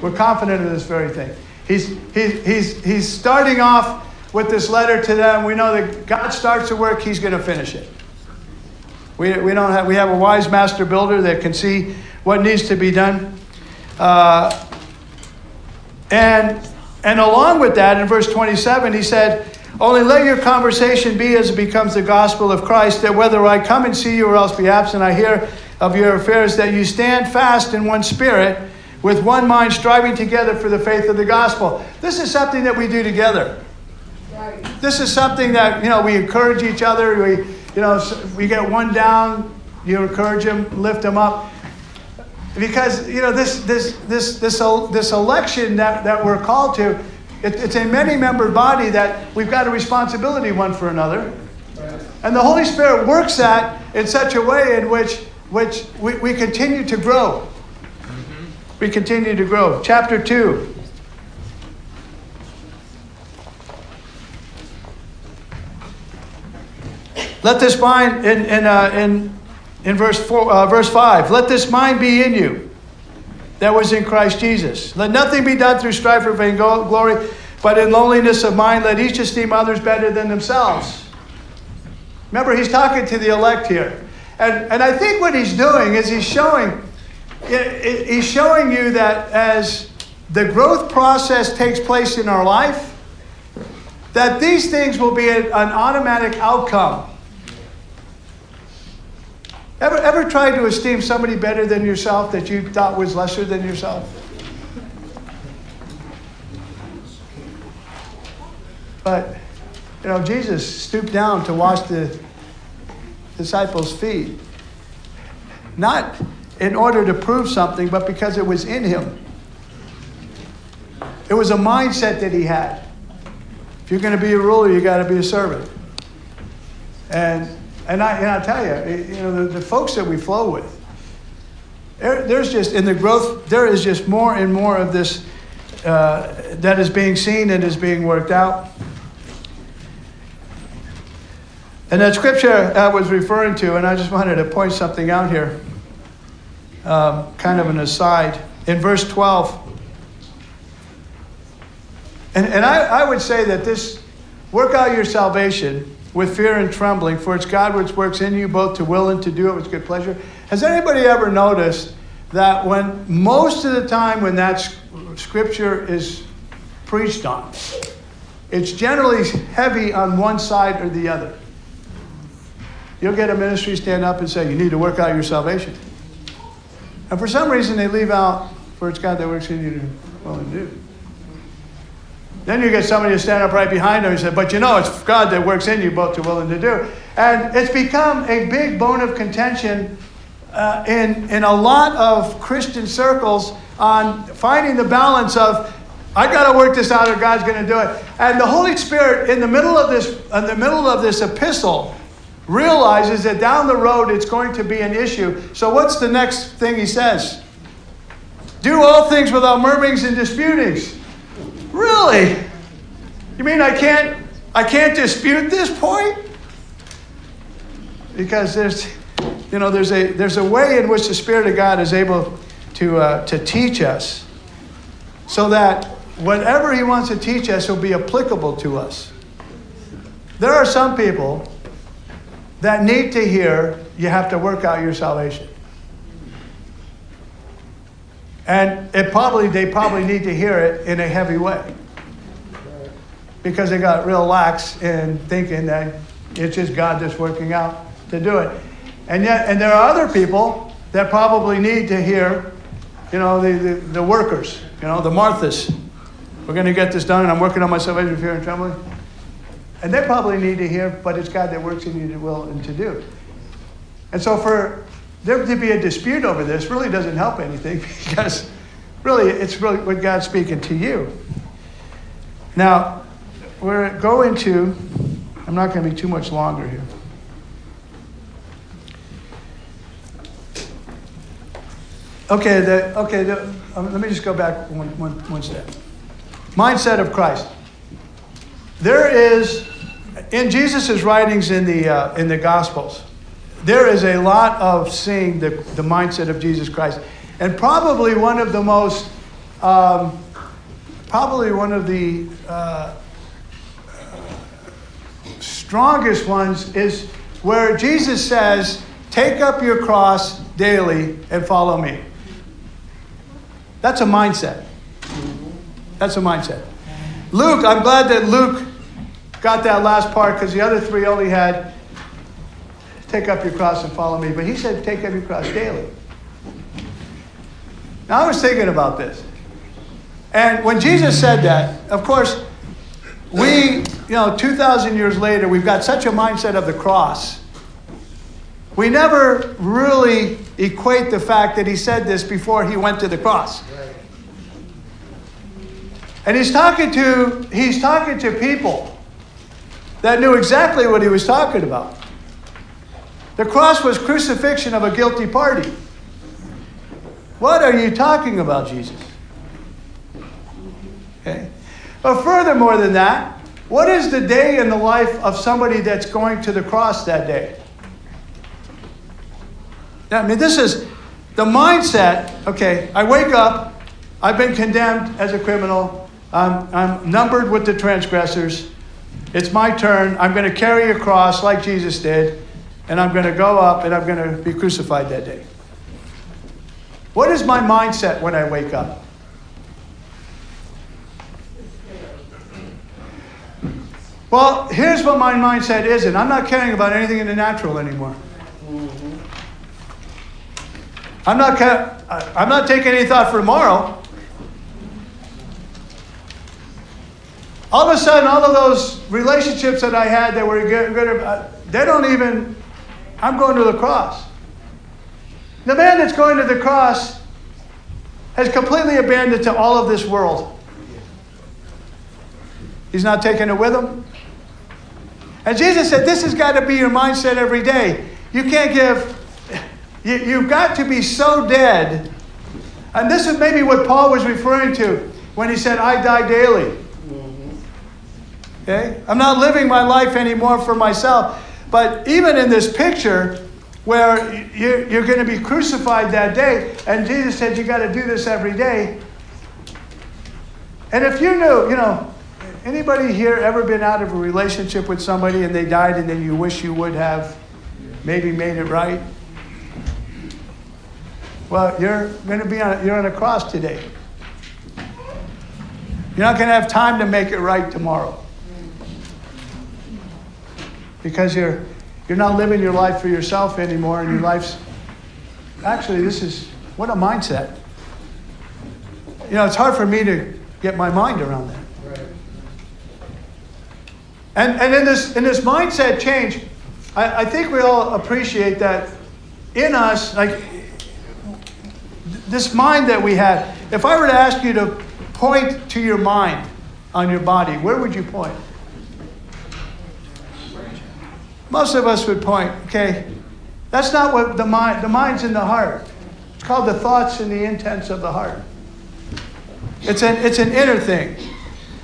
We're confident of this very thing. He's, he, he's, he's starting off with this letter to them. We know that God starts the work, He's going to finish it. We, we, don't have, we have a wise master builder that can see what needs to be done. Uh... And and along with that, in verse twenty-seven, he said, only let your conversation be as it becomes the gospel of Christ, that whether I come and see you or else be absent, I hear of your affairs, that you stand fast in one spirit, with one mind striving together for the faith of the gospel. This is something that we do together. Right. This is something that, you know, we encourage each other. We, you know, we get one down, you encourage him, lift him up. Because, you know, this this this this this election that, that we're called to, it, it's a many-membered body that we've got a responsibility one for another. Right. And the Holy Spirit works that in such a way in which which we, we continue to grow. We continue to grow. Chapter two. Let this mind in in uh, in in verse four, uh, verse five. Let this mind be in you, that was in Christ Jesus. Let nothing be done through strife or vainglory, but in lowliness of mind, let each esteem others better than themselves. Remember, he's talking to the elect here, and and I think what he's doing is he's showing. He's showing you that as the growth process takes place in our life, that these things will be an automatic outcome. Ever, ever tried to esteem somebody better than yourself that you thought was lesser than yourself? But, you know, Jesus stooped down to wash the disciples' feet. Not in order to prove something, but because it was in him. It was a mindset that he had. If you're going to be a ruler, you got to be a servant. And and I and I'll tell you, you know, the, the folks that we flow with, there, there's just in the growth, there is just more and more of this uh, that is being seen and is being worked out. And that scripture I was referring to, and I just wanted to point something out here. Um, kind of an aside. In verse twelve, and, and I, I would say that this, work out your salvation with fear and trembling, for it's God which works in you both to will and to do it with good pleasure. Has anybody ever noticed that when most of the time when that scripture is preached on, it's generally heavy on one side or the other? You'll get a ministry stand up and say, you need to work out your salvation. And for some reason, they leave out, for it's God that works in you to well and do. Then you get somebody to stand up right behind them and say, but you know, it's God that works in you both to will and to do. And it's become a big bone of contention uh, in, in a lot of Christian circles on finding the balance of, I got to work this out or God's going to do it. And the Holy Spirit, in the middle of this, in the middle of this epistle, realizes that down the road it's going to be an issue. So what's the next thing he says? Do all things without murmurings and disputings. Really? You mean I can't I can't dispute this point? Because there's you know there's a there's a way in which the Spirit of God is able to uh, to teach us so that whatever he wants to teach us will be applicable to us. There are some people that need to hear, you have to work out your salvation. And it probably they probably need to hear it in a heavy way. Because they got real lax in thinking that it's just God that's working out to do it. And yet, and there are other people that probably need to hear, you know, the, the, the workers, you know, the Marthas. We're going to get this done and I'm working on my salvation with fear and trembling. And they probably need to hear, but it's God that works in you to will and to do. And so for there to be a dispute over this really doesn't help anything because really it's really what God's speaking to you. Now, we're going to, I'm not going to be too much longer here. Okay, the, okay. The, um, let me just go back one, one, one step. Mindset of Christ. There is, in Jesus' writings in the uh, in the Gospels, there is a lot of seeing the, the mindset of Jesus Christ. And probably one of the most, um, probably one of the uh, strongest ones is where Jesus says, take up your cross daily and follow me. That's a mindset. That's the mindset. Luke, I'm glad that Luke got that last part, because the other three only had take up your cross and follow me. But he said take up your cross daily. Now, I was thinking about this. And when Jesus said that, of course, we, you know, two thousand years later, we've got such a mindset of the cross. We never really equate the fact that he said this before he went to the cross. And he's talking to, he's talking to people that knew exactly what he was talking about. The cross was crucifixion of a guilty party. What are you talking about, Jesus? Okay. But furthermore than that, what is the day in the life of somebody that's going to the cross that day? I mean, this is the mindset. Okay, I wake up. I've been condemned as a criminal. I'm, I'm numbered with the transgressors. It's my turn. I'm going to carry a cross like Jesus did, and I'm going to go up, and I'm going to be crucified that day. What is my mindset when I wake up? Well, here's what my mindset is, and I'm not caring about anything in the natural anymore. I'm not, I'm not taking any thought for tomorrow. All of a sudden, all of those relationships that I had that were good, good, they don't even, I'm going to the cross. The man that's going to the cross has completely abandoned to all of this world. He's not taking it with him. And Jesus said, this has got to be your mindset every day. You can't give... You, you've got to be so dead. And this is maybe what Paul was referring to when he said, I die daily. Okay? I'm not living my life anymore for myself. But even in this picture where you, you're going to be crucified that day, and Jesus said, you got to do this every day. And if you knew, you know, anybody here ever been out of a relationship with somebody and they died and then you wish you would have maybe made it right? Well, you're going to be on a, you're on a cross today. You're not going to have time to make it right tomorrow, because you're you're not living your life for yourself anymore, and your life's actually this is what a mindset. You know, it's hard for me to get my mind around that. Right. And and in this in this mindset change, I, I think we all appreciate that in us, like. This mind that we had, if I were to ask you to point to your mind on your body, where would you point? Most of us would point, okay, that's not what the mind, the mind's in the heart. It's called the thoughts and the intents of the heart. It's an, it's an inner thing.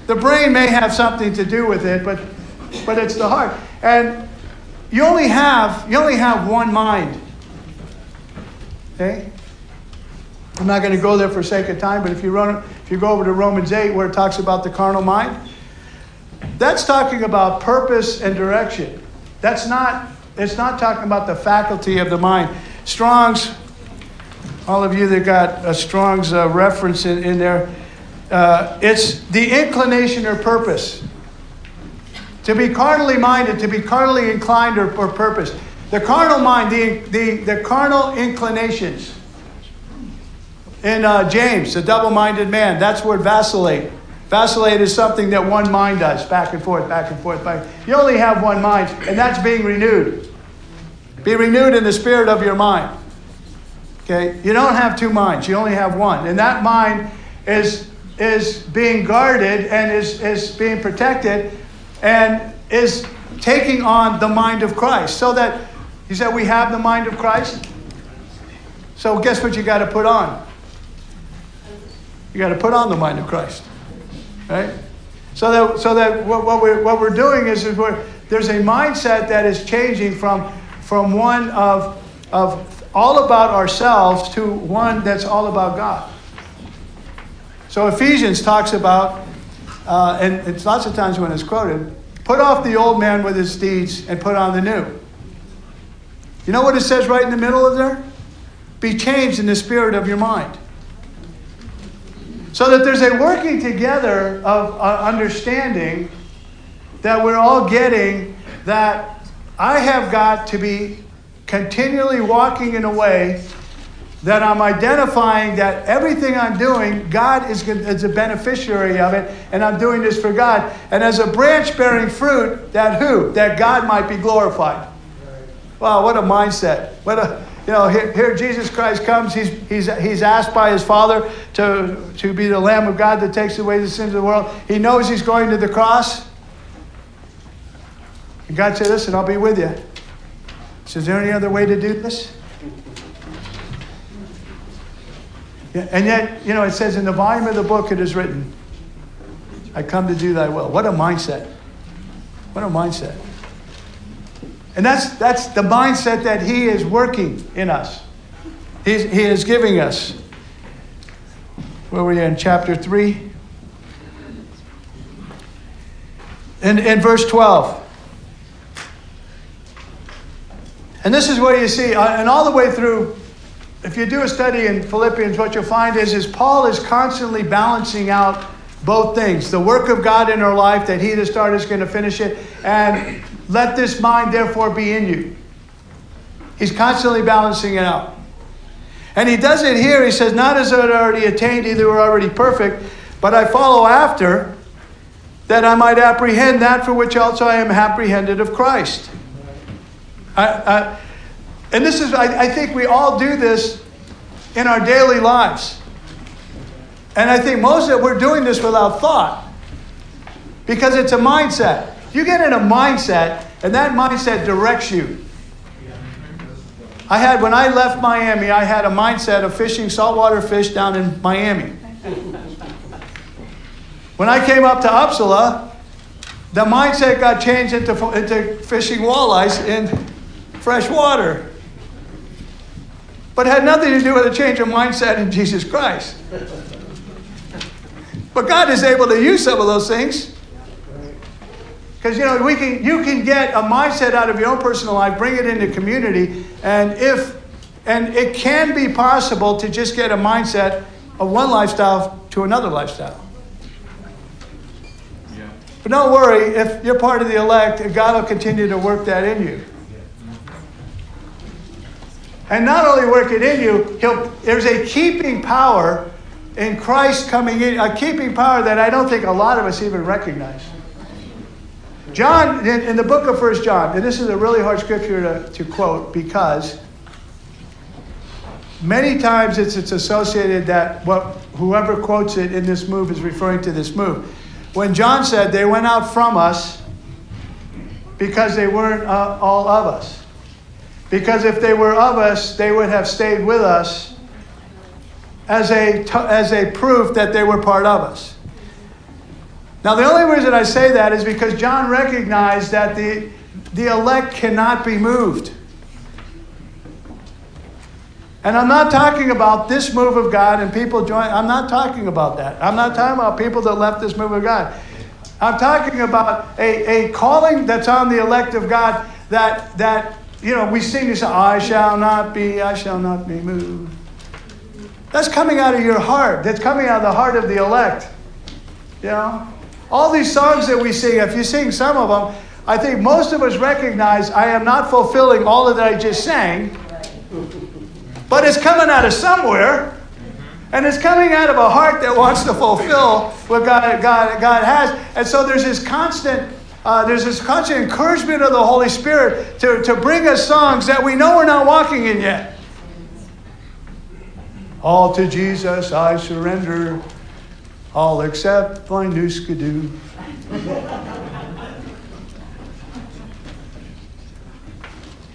The brain may have something to do with it, but, but it's the heart. And you only have, you only have one mind, okay? I'm not going to go there for sake of time, but if you run, if you go over to Romans eight, where it talks about the carnal mind, that's talking about purpose and direction. That's not, it's not talking about the faculty of the mind. Strong's, all of you that got a Strong's uh, reference in, in there, uh, it's the inclination or purpose. To be carnally minded, to be carnally inclined or, or purpose. The carnal mind, the the, the carnal inclinations. In uh, James, the double-minded man, that's where vacillate. Vacillate is something that one mind does, back and forth, back and forth. Back. You only have one mind, and that's being renewed. Be renewed in the spirit of your mind. Okay, you don't have two minds; you only have one, and that mind is is being guarded and is is being protected, and is taking on the mind of Christ. So that you said we have the mind of Christ. So guess what you got to put on. You got to put on the mind of Christ, right? So that so that what, what we're what we're doing is, is we're, there's a mindset that is changing from from one of of all about ourselves to one that's all about God. So Ephesians talks about, uh, and it's lots of times when it's quoted, put off the old man with his deeds and put on the new. You know what it says right in the middle of there? Be changed in the spirit of your mind. So that there's a working together of uh, understanding that we're all getting that I have got to be continually walking in a way that I'm identifying that everything I'm doing, God is, is a beneficiary of it, and I'm doing this for God. And as a branch bearing fruit, that who? That God might be glorified. Wow, what a mindset. What a, you know, here, here Jesus Christ comes. He's, he's, he's asked by his Father to, to be the Lamb of God that takes away the sins of the world. He knows he's going to the cross. And God said, listen, I'll be with you. So is there any other way to do this? And yet, you know, it says in the volume of the book it is written, I come to do thy will. What a mindset. What a mindset. And that's that's the mindset that he is working in us. He's, he is giving us. Where were you in chapter three? In, in verse twelve. And this is where you see, and all the way through, if you do a study in Philippians, what you'll find is, is Paul is constantly balancing out both things. The work of God in our life, that he that started is going to finish it. And let this mind therefore be in you. He's constantly balancing it out. And he does it here. He says, not as though I already attained, either were already perfect, but I follow after, that I might apprehend that for which also I am apprehended of Christ. I, I, and this is, I, I think we all do this in our daily lives. And I think most of it, we're doing this without thought, because it's a mindset. You get in a mindset, and that mindset directs you. I had, when I left Miami, I had a mindset of fishing saltwater fish down in Miami. When I came up to Uppsala, the mindset got changed into, into fishing walleyes in fresh water. But it had nothing to do with a change of mindset in Jesus Christ. But God is able to use some of those things. Because, you know, we can, you can get a mindset out of your own personal life, bring it into community, and if and it can be possible to just get a mindset of one lifestyle to another lifestyle. Yeah. But don't worry, if you're part of the elect, God will continue to work that in you. And not only work it in you, he'll, there's a keeping power in Christ coming in, a keeping power that I don't think a lot of us even recognize. John, in the book of First John, and this is a really hard scripture to, to quote, because many times it's, it's associated that what whoever quotes it in this move is referring to this move. When John said, they went out from us because they weren't uh, all of us. Because if they were of us, they would have stayed with us as a, as a proof that they were part of us. Now, the only reason I say that is because John recognized that the, the elect cannot be moved. And I'm not talking about this move of God and people join. I'm not talking about that. I'm not talking about people that left this move of God. I'm talking about a, a calling that's on the elect of God that, that you know, we sing this, I shall not be, I shall not be moved. That's coming out of your heart. That's coming out of the heart of the elect. You know? All these songs that we sing, if you sing some of them, I think most of us recognize I am not fulfilling all of that I just sang, but it's coming out of somewhere, and it's coming out of a heart that wants to fulfill what God, God, God has. And so there's this constant, uh, there's this constant encouragement of the Holy Spirit to, to bring us songs that we know we're not walking in yet. All to Jesus I surrender. All except my new skidoo.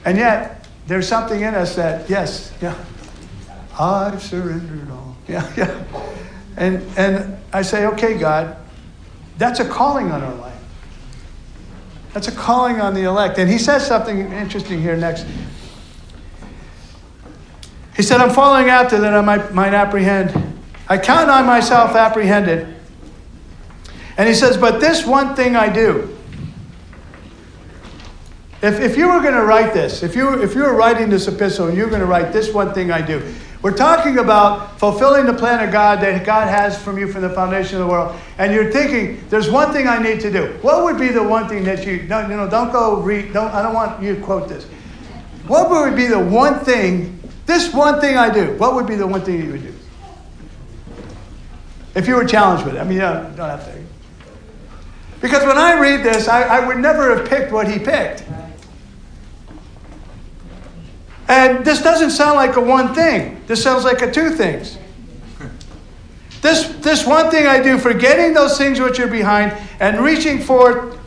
And yet, there's something in us that, yes, yeah, I've surrendered all. Yeah, yeah. And, and I say, okay, God, that's a calling on our life. That's a calling on the elect. And he says something interesting here next. He said, I'm following after that I might, might apprehend. I count on myself apprehended. And he says, but this one thing I do. If, if you were going to write this, if you, if you were writing this epistle, you were going to write this one thing I do. We're talking about fulfilling the plan of God that God has from you from the foundation of the world. And you're thinking, there's one thing I need to do. What would be the one thing that you, no, you know, don't go read, don't, I don't want you to quote this. What would be the one thing, this one thing I do, what would be the one thing you would do? If you were challenged with it. I mean, you don't, don't have to. Because when I read this, I, I would never have picked what he picked. And this doesn't sound like a one thing. This sounds like a two things. This this one thing I do, forgetting those things which are behind and reaching forth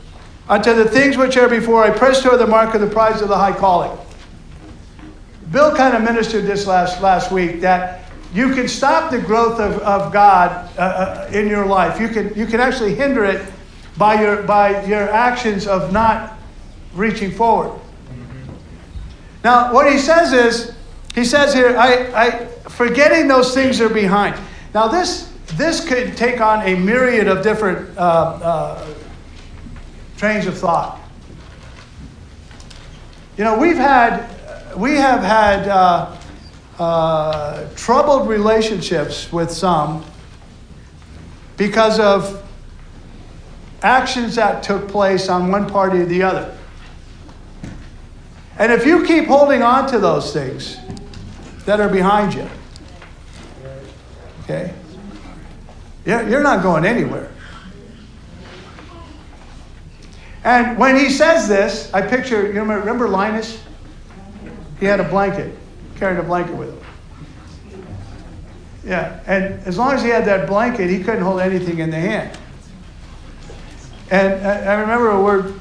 unto the things which are before, I press toward the mark of the prize of the high calling. Bill kind of ministered this last, last week, that you can stop the growth of, of God uh, uh, in your life. You can you can actually hinder it by your by your actions of not reaching forward. Now, what he says is, he says here, I, I forgetting those things are behind. Now, this this could take on a myriad of different uh, uh, trains of thought. You know, we've had, we have had uh, uh, troubled relationships with some because of actions that took place on one party or the other. And if you keep holding on to those things that are behind you, okay, you're not going anywhere. And when he says this, I picture, you remember Linus? He had a blanket, carried a blanket with him. Yeah, and as long as he had that blanket, he couldn't hold anything in the hand. And I remember a word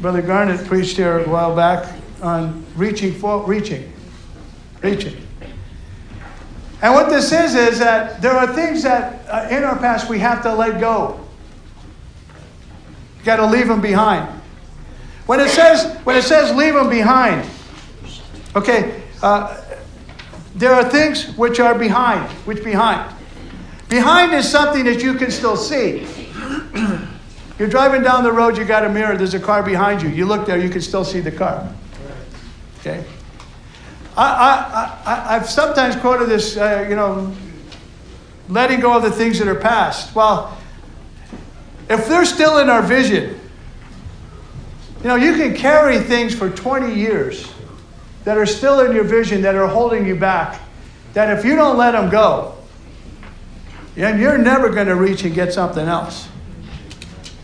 Brother Garnet preached here a while back on reaching for reaching, reaching. And what this is, is that there are things that uh, in our past we have to let go. You got to leave them behind. When it says, when it says leave them behind, okay, uh, there are things which are behind, which behind. Behind is something that you can still see. You're driving down the road, you got a mirror, there's a car behind you. You look there, you can still see the car. Okay? I, I, I, I've sometimes quoted this, uh, you know, letting go of the things that are past. Well, if they're still in our vision, you know, you can carry things for twenty years that are still in your vision, that are holding you back, that if you don't let them go, and you're never going to reach and get something else.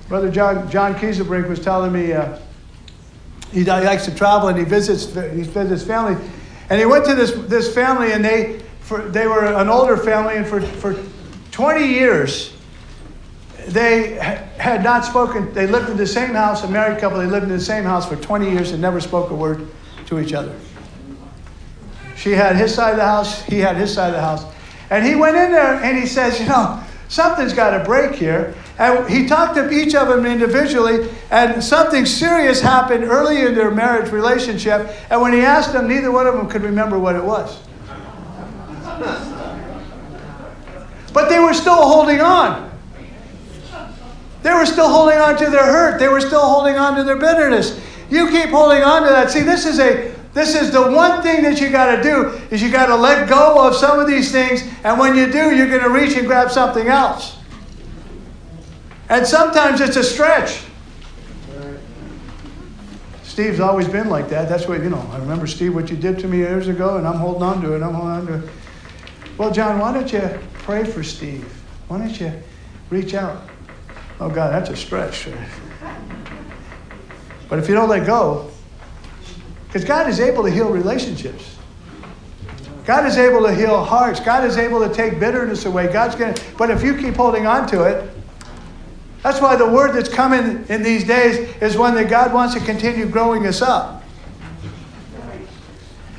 Brother John, John Kieselbrink was telling me uh, he, he likes to travel and he visits he visits family, and he went to this this family and they for, they were an older family, and for, for twenty years they had not spoken. They lived in the same house, a married couple. They lived in the same house for twenty years and never spoke a word to each other. She had his side of the house, he had his side of the house, and he went in there and he says, you know, something's got to break here. And he talked to each of them individually, and something serious happened early in their marriage relationship. And when he asked them, neither one of them could remember what it was. But they were still holding on. They were still holding on to their hurt. They were still holding on to their bitterness. You keep holding on to that. See, this is a this is the one thing that you got to do, is you got to let go of some of these things. And when you do, you're going to reach and grab something else. And sometimes it's a stretch. Steve's always been like that. That's what, you know, I remember, Steve, what you did to me years ago, and I'm holding on to it, I'm holding on to it. Well, John, why don't you pray for Steve? Why don't you reach out? Oh, God, that's a stretch. But if you don't let go, because God is able to heal relationships. God is able to heal hearts. God is able to take bitterness away. God's going to, but if you keep holding on to it, that's why the word that's coming in these days is one that God wants to continue growing us up.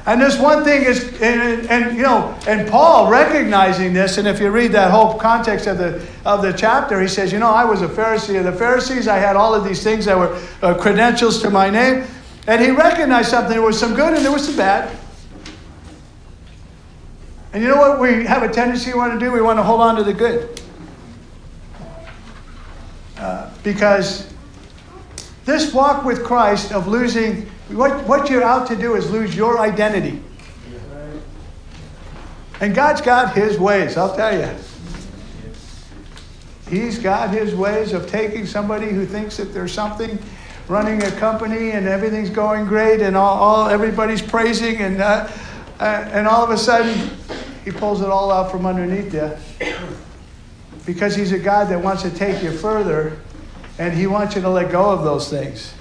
And this one thing is, and, and you know, and Paul recognizing this, and if you read that whole context of the of the chapter, he says, you know, I was a Pharisee of the Pharisees. I had all of these things that were uh, credentials to my name. And he recognized something. There was some good and there was some bad. And you know what we have a tendency we want to do? We want to hold on to the good. Uh, because this walk with Christ of losing, what, what you're out to do is lose your identity. And God's got his ways, I'll tell you. He's got his ways of taking somebody who thinks that there's something, running a company and everything's going great and all, all everybody's praising, and uh, uh, and all of a sudden he pulls it all out from underneath you, because he's a God that wants to take you further, and he wants you to let go of those things.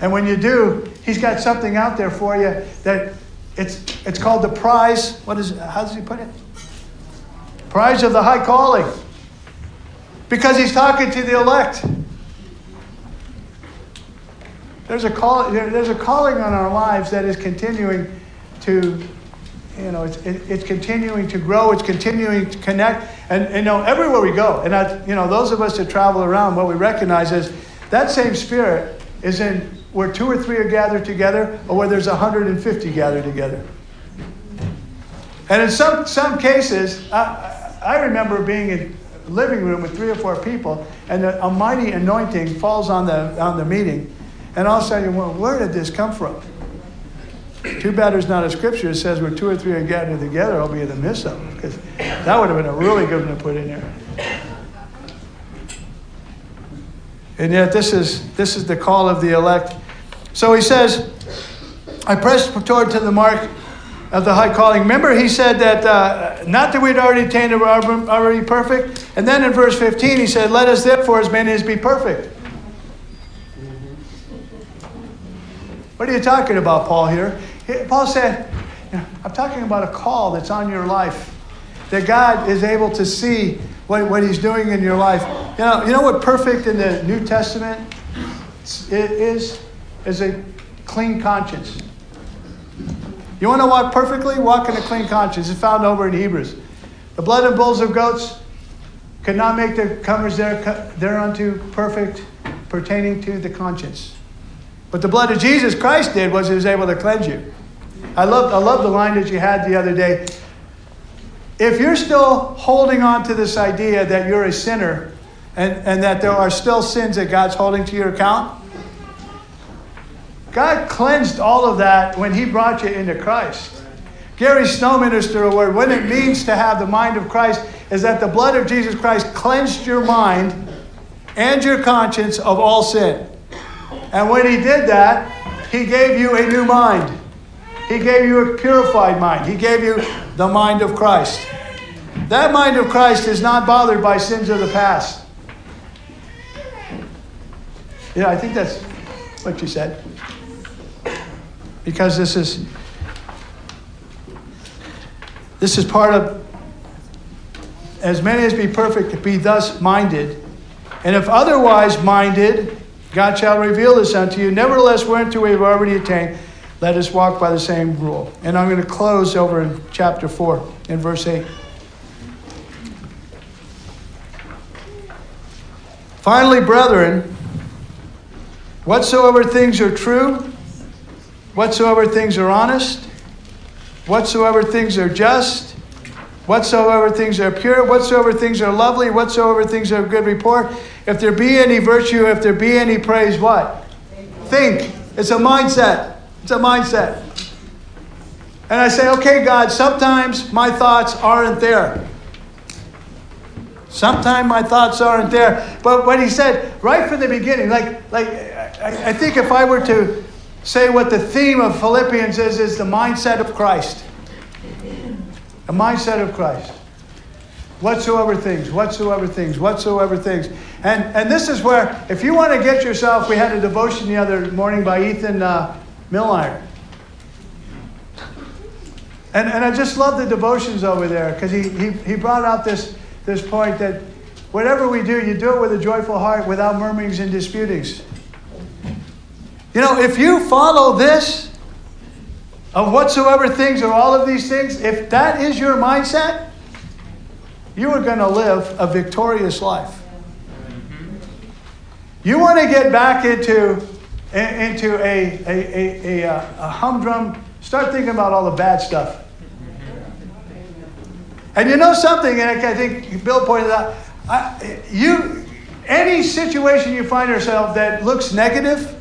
And when you do, he's got something out there for you that it's it's called the prize. What is? How does he put it? Prize of the high calling. Because he's talking to the elect. There's a call. There's a calling on our lives that is continuing to, you know, it's it, it's continuing to grow. It's continuing to connect. And, and you know, everywhere we go, and I, you know, those of us that travel around, what we recognize is that same Spirit is in where two or three are gathered together, or where there's one hundred fifty gathered together. And in some some cases, I, I remember being in a living room with three or four people, and a, a mighty anointing falls on the on the meeting, and all of a sudden, well, where did this come from? Too bad there's not a scripture that says where two or three are gathered together, I'll be in the midst of them, because that would have been a really good one to put in there. And yet, this is this is the call of the elect. So he says, "I press toward to the mark of the high calling." Remember, he said that uh, not that we'd already attained, we're already perfect. And then in verse fifteen, he said, "Let us therefore, as many as be perfect." What are you talking about, Paul? Here, Paul said, "I'm talking about a call that's on your life, that God is able to see what what He's doing in your life." You know, you know what perfect in the New Testament is is a clean conscience. You want to walk perfectly? Walk in a clean conscience. It's found over in Hebrews. The blood of bulls of goats could not make the comers thereunto perfect pertaining to the conscience. But the blood of Jesus Christ did was it was able to cleanse you. I love I love the line that you had the other day. If you're still holding on to this idea that you're a sinner and, and that there are still sins that God's holding to your account, God cleansed all of that when He brought you into Christ. Gary Snow ministered a word. What it means to have the mind of Christ is that the blood of Jesus Christ cleansed your mind and your conscience of all sin. And when He did that, He gave you a new mind. He gave you a purified mind. He gave you the mind of Christ. That mind of Christ is not bothered by sins of the past. Yeah, I think that's what you said. Because this is this is part of as many as be perfect to be thus minded, and if otherwise minded, God shall reveal this unto you. Nevertheless, whereunto we have already attained, let us walk by the same rule. And I'm going to close over in chapter four, in verse eight. Finally, brethren, whatsoever things are true, whatsoever things are honest, whatsoever things are just, whatsoever things are pure, whatsoever things are lovely, whatsoever things are of good report, if there be any virtue, if there be any praise, what? Think. It's a mindset. It's a mindset. And I say, okay, God, sometimes my thoughts aren't there. Sometimes my thoughts aren't there. But what He said right from the beginning, like, like I, I think if I were to say what the theme of Philippians is, is the mindset of Christ. The mindset of Christ. Whatsoever things, whatsoever things, whatsoever things. And and this is where, if you want to get yourself, we had a devotion the other morning by Ethan uh, Milliron. And and I just love the devotions over there, because he, he, he brought out this, this point that whatever we do, you do it with a joyful heart without murmurings and disputings. You know, if you follow this, of whatsoever things or all of these things, if that is your mindset, you are going to live a victorious life. You want to get back into, into a, a, a, a, a humdrum, start thinking about all the bad stuff. And you know something, and I think Bill pointed out, I, you, any situation you find yourself that looks negative,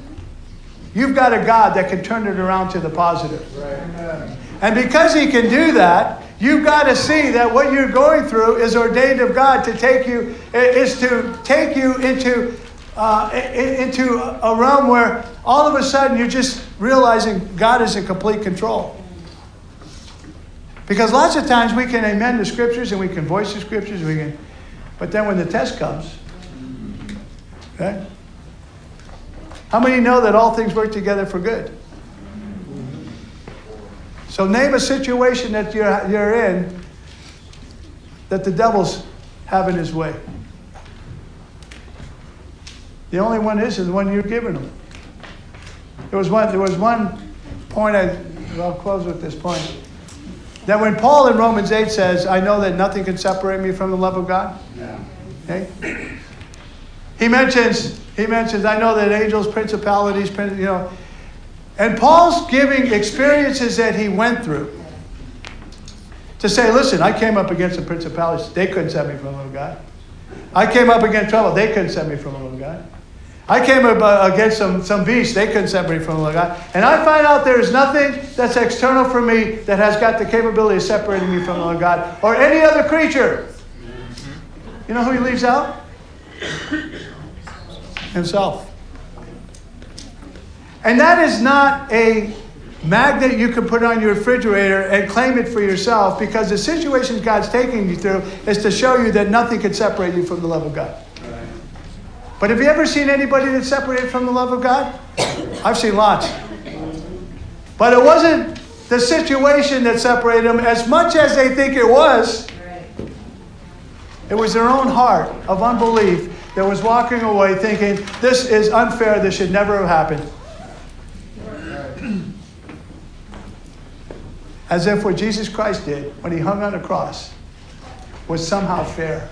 you've got a God that can turn it around to the positive. Right. And because he can do that, you've got to see that what you're going through is ordained of God to take you, is to take you into uh, into a realm where all of a sudden you're just realizing God is in complete control. Because lots of times we can amen the scriptures and we can voice the scriptures, we can, but then when the test comes, okay? How many know that all things work together for good? So name a situation that you're you're in that the devil's having his way. The only one is is the one you're giving him. There was one. There was one point. I, I'll close with this point. That when Paul in Romans eight says, "I know that nothing can separate me from the love of God," yeah. Okay? He mentions. He mentions. I know that angels, principalities, you know. And Paul's giving experiences that he went through to say, listen, I came up against the principalities. They couldn't set me from the love of God. I came up against trouble. They couldn't set me from the love of God. I came up against some, some beast. They couldn't set me from the love of God. And I find out there is nothing that's external for me that has got the capability of separating me from the love of God or any other creature. You know who he leaves out? Himself. And that is not a magnet you can put on your refrigerator and claim it for yourself, because the situation God's taking you through is to show you that nothing can separate you from the love of God. Right. But have you ever seen anybody that's separated from the love of God? I've seen lots. But it wasn't the situation that separated them as much as they think it was. Right. It was their own heart of unbelief that was walking away thinking, this is unfair, this should never have happened. As if what Jesus Christ did when he hung on the cross was somehow fair.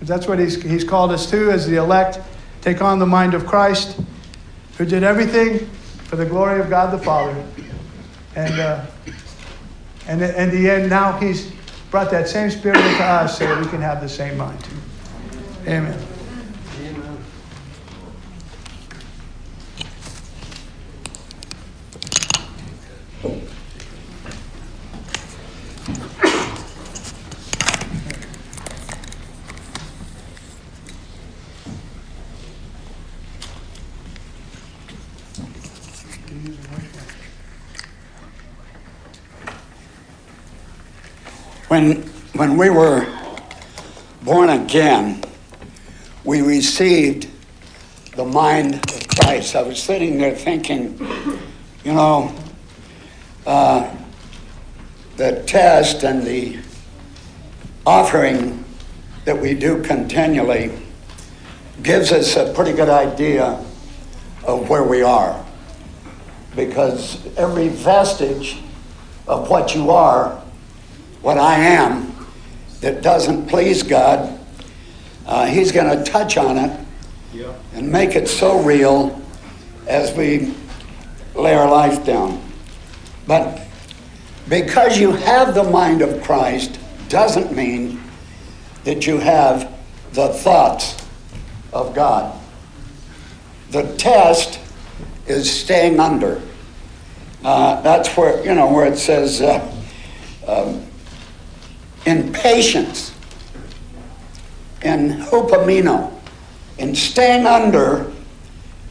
That's what he's, he's called us to as the elect. Take on the mind of Christ, who did everything for the glory of God the Father. And, uh, and in the end, now he's brought that same spirit into us so that we can have the same mind. Amen. When, when we were born again, we received the mind of Christ. I was sitting there thinking, you know, uh, the test and the offering that we do continually gives us a pretty good idea of where we are, because every vestige of what you are, what I am, that doesn't please God, uh, he's going to touch on it, yeah, and make it so real as we lay our life down. But because you have the mind of Christ doesn't mean that you have the thoughts of God. The test is staying under. Uh, that's where, you know, where it says, uh, um, in patience, in hupomino, in staying under,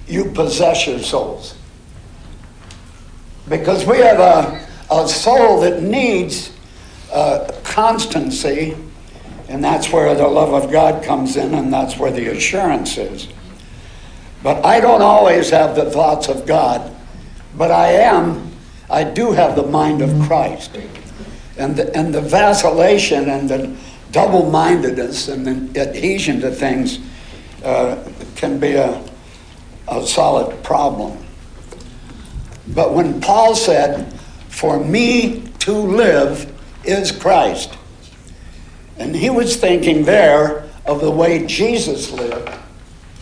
you possess your souls. Because we have a, a soul that needs uh, constancy, and that's where the love of God comes in, and that's where the assurance is. But I don't always have the thoughts of God, but I am, I do have the mind of Christ. And the, and the vacillation and the double-mindedness and the adhesion to things uh, can be a, a solid problem. But when Paul said, for me to live is Christ, and he was thinking there of the way Jesus lived,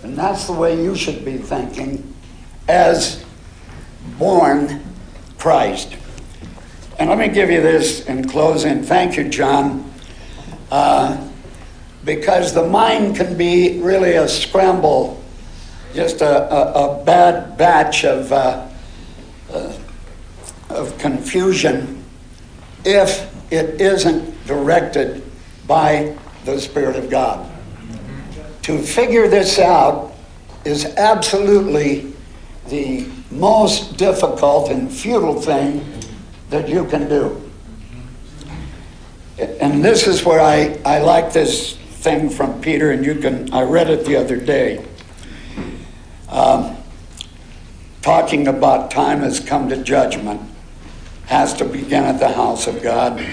and that's the way you should be thinking as born Christ. And let me give you this in closing. Thank you, John. Uh, because the mind can be really a scramble, just a, a, a bad batch of uh, uh, of confusion if it isn't directed by the Spirit of God. To figure this out is absolutely the most difficult and futile thing that you can do. And this is where I, I like this thing from Peter, and you can, I read it the other day, um, talking about time has come to judgment, has to begin at the house of God.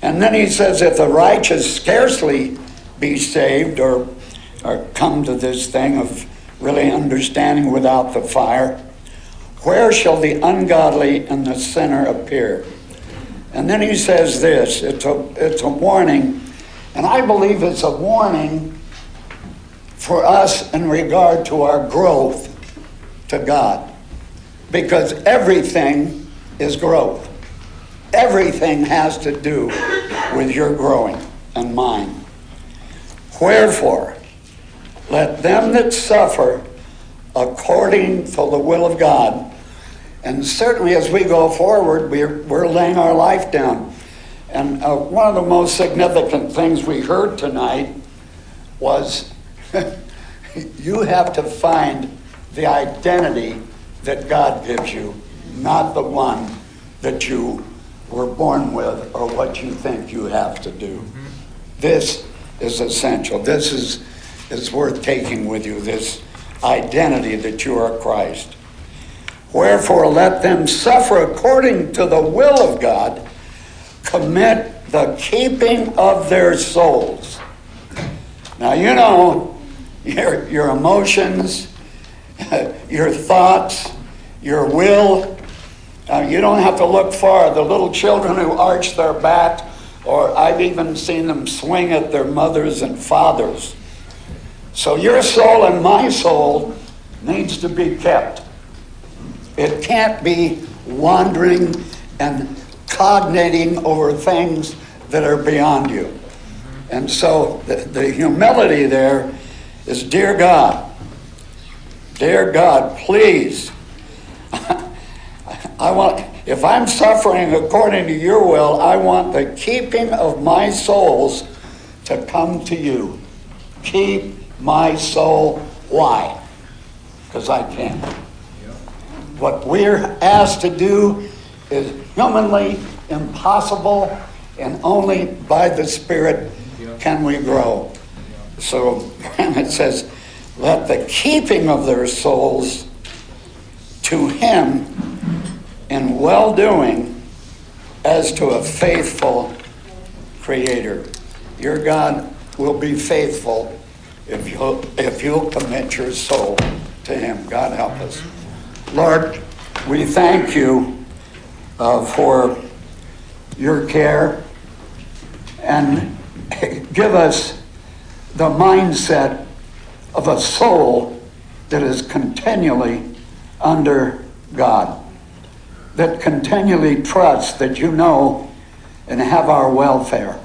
And then he says, if the righteous scarcely be saved or, or come to this thing of really understanding without the fire, where shall the ungodly and the sinner appear? And then he says this, it's a, it's a warning, and I believe it's a warning for us in regard to our growth to God, because everything is growth. Everything has to do with your growing and mine. Wherefore, let them that suffer according to the will of God. And certainly as we go forward, we're, we're laying our life down. And uh, one of the most significant things we heard tonight was you have to find the identity that God gives you, not the one that you were born with or what you think you have to do. This is essential. This is, is worth taking with you, this identity that you are Christ. Wherefore, let them suffer according to the will of God, commit the keeping of their souls. Now, you know, your, your emotions, your thoughts, your will, uh, you don't have to look far. The little children who arch their back, or I've even seen them swing at their mothers and fathers. So your soul and my soul needs to be kept. It can't be wandering and cognating over things that are beyond you. And so the, the humility there is, dear God, dear God, please, I want, if I'm suffering according to your will, I want the keeping of my souls to come to you. Keep my soul. Why? Because I can't. What we're asked to do is humanly impossible, and only by the Spirit can we grow. So it says, let the keeping of their souls to him in well-doing as to a faithful Creator. Your God will be faithful if you'll, if you'll commit your soul to him. God help us. Lord, we thank you uh, for your care, and give us the mindset of a soul that is continually under God, that continually trusts that you know and have our welfare,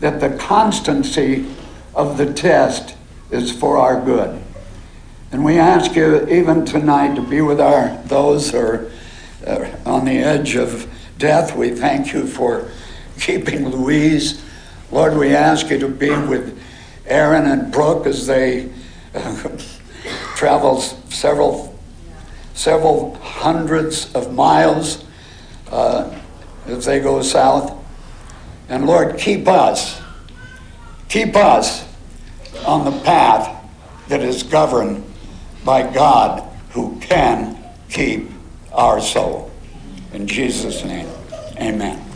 that the constancy of the test is for our good. And we ask you even tonight to be with our those who are uh, on the edge of death. We thank you for keeping Louise. Lord, we ask you to be with Aaron and Brooke as they uh, travel several, several hundreds of miles uh, as they go south. And Lord, keep us, keep us on the path that is governed by God, who can keep our soul. In Jesus' name, amen.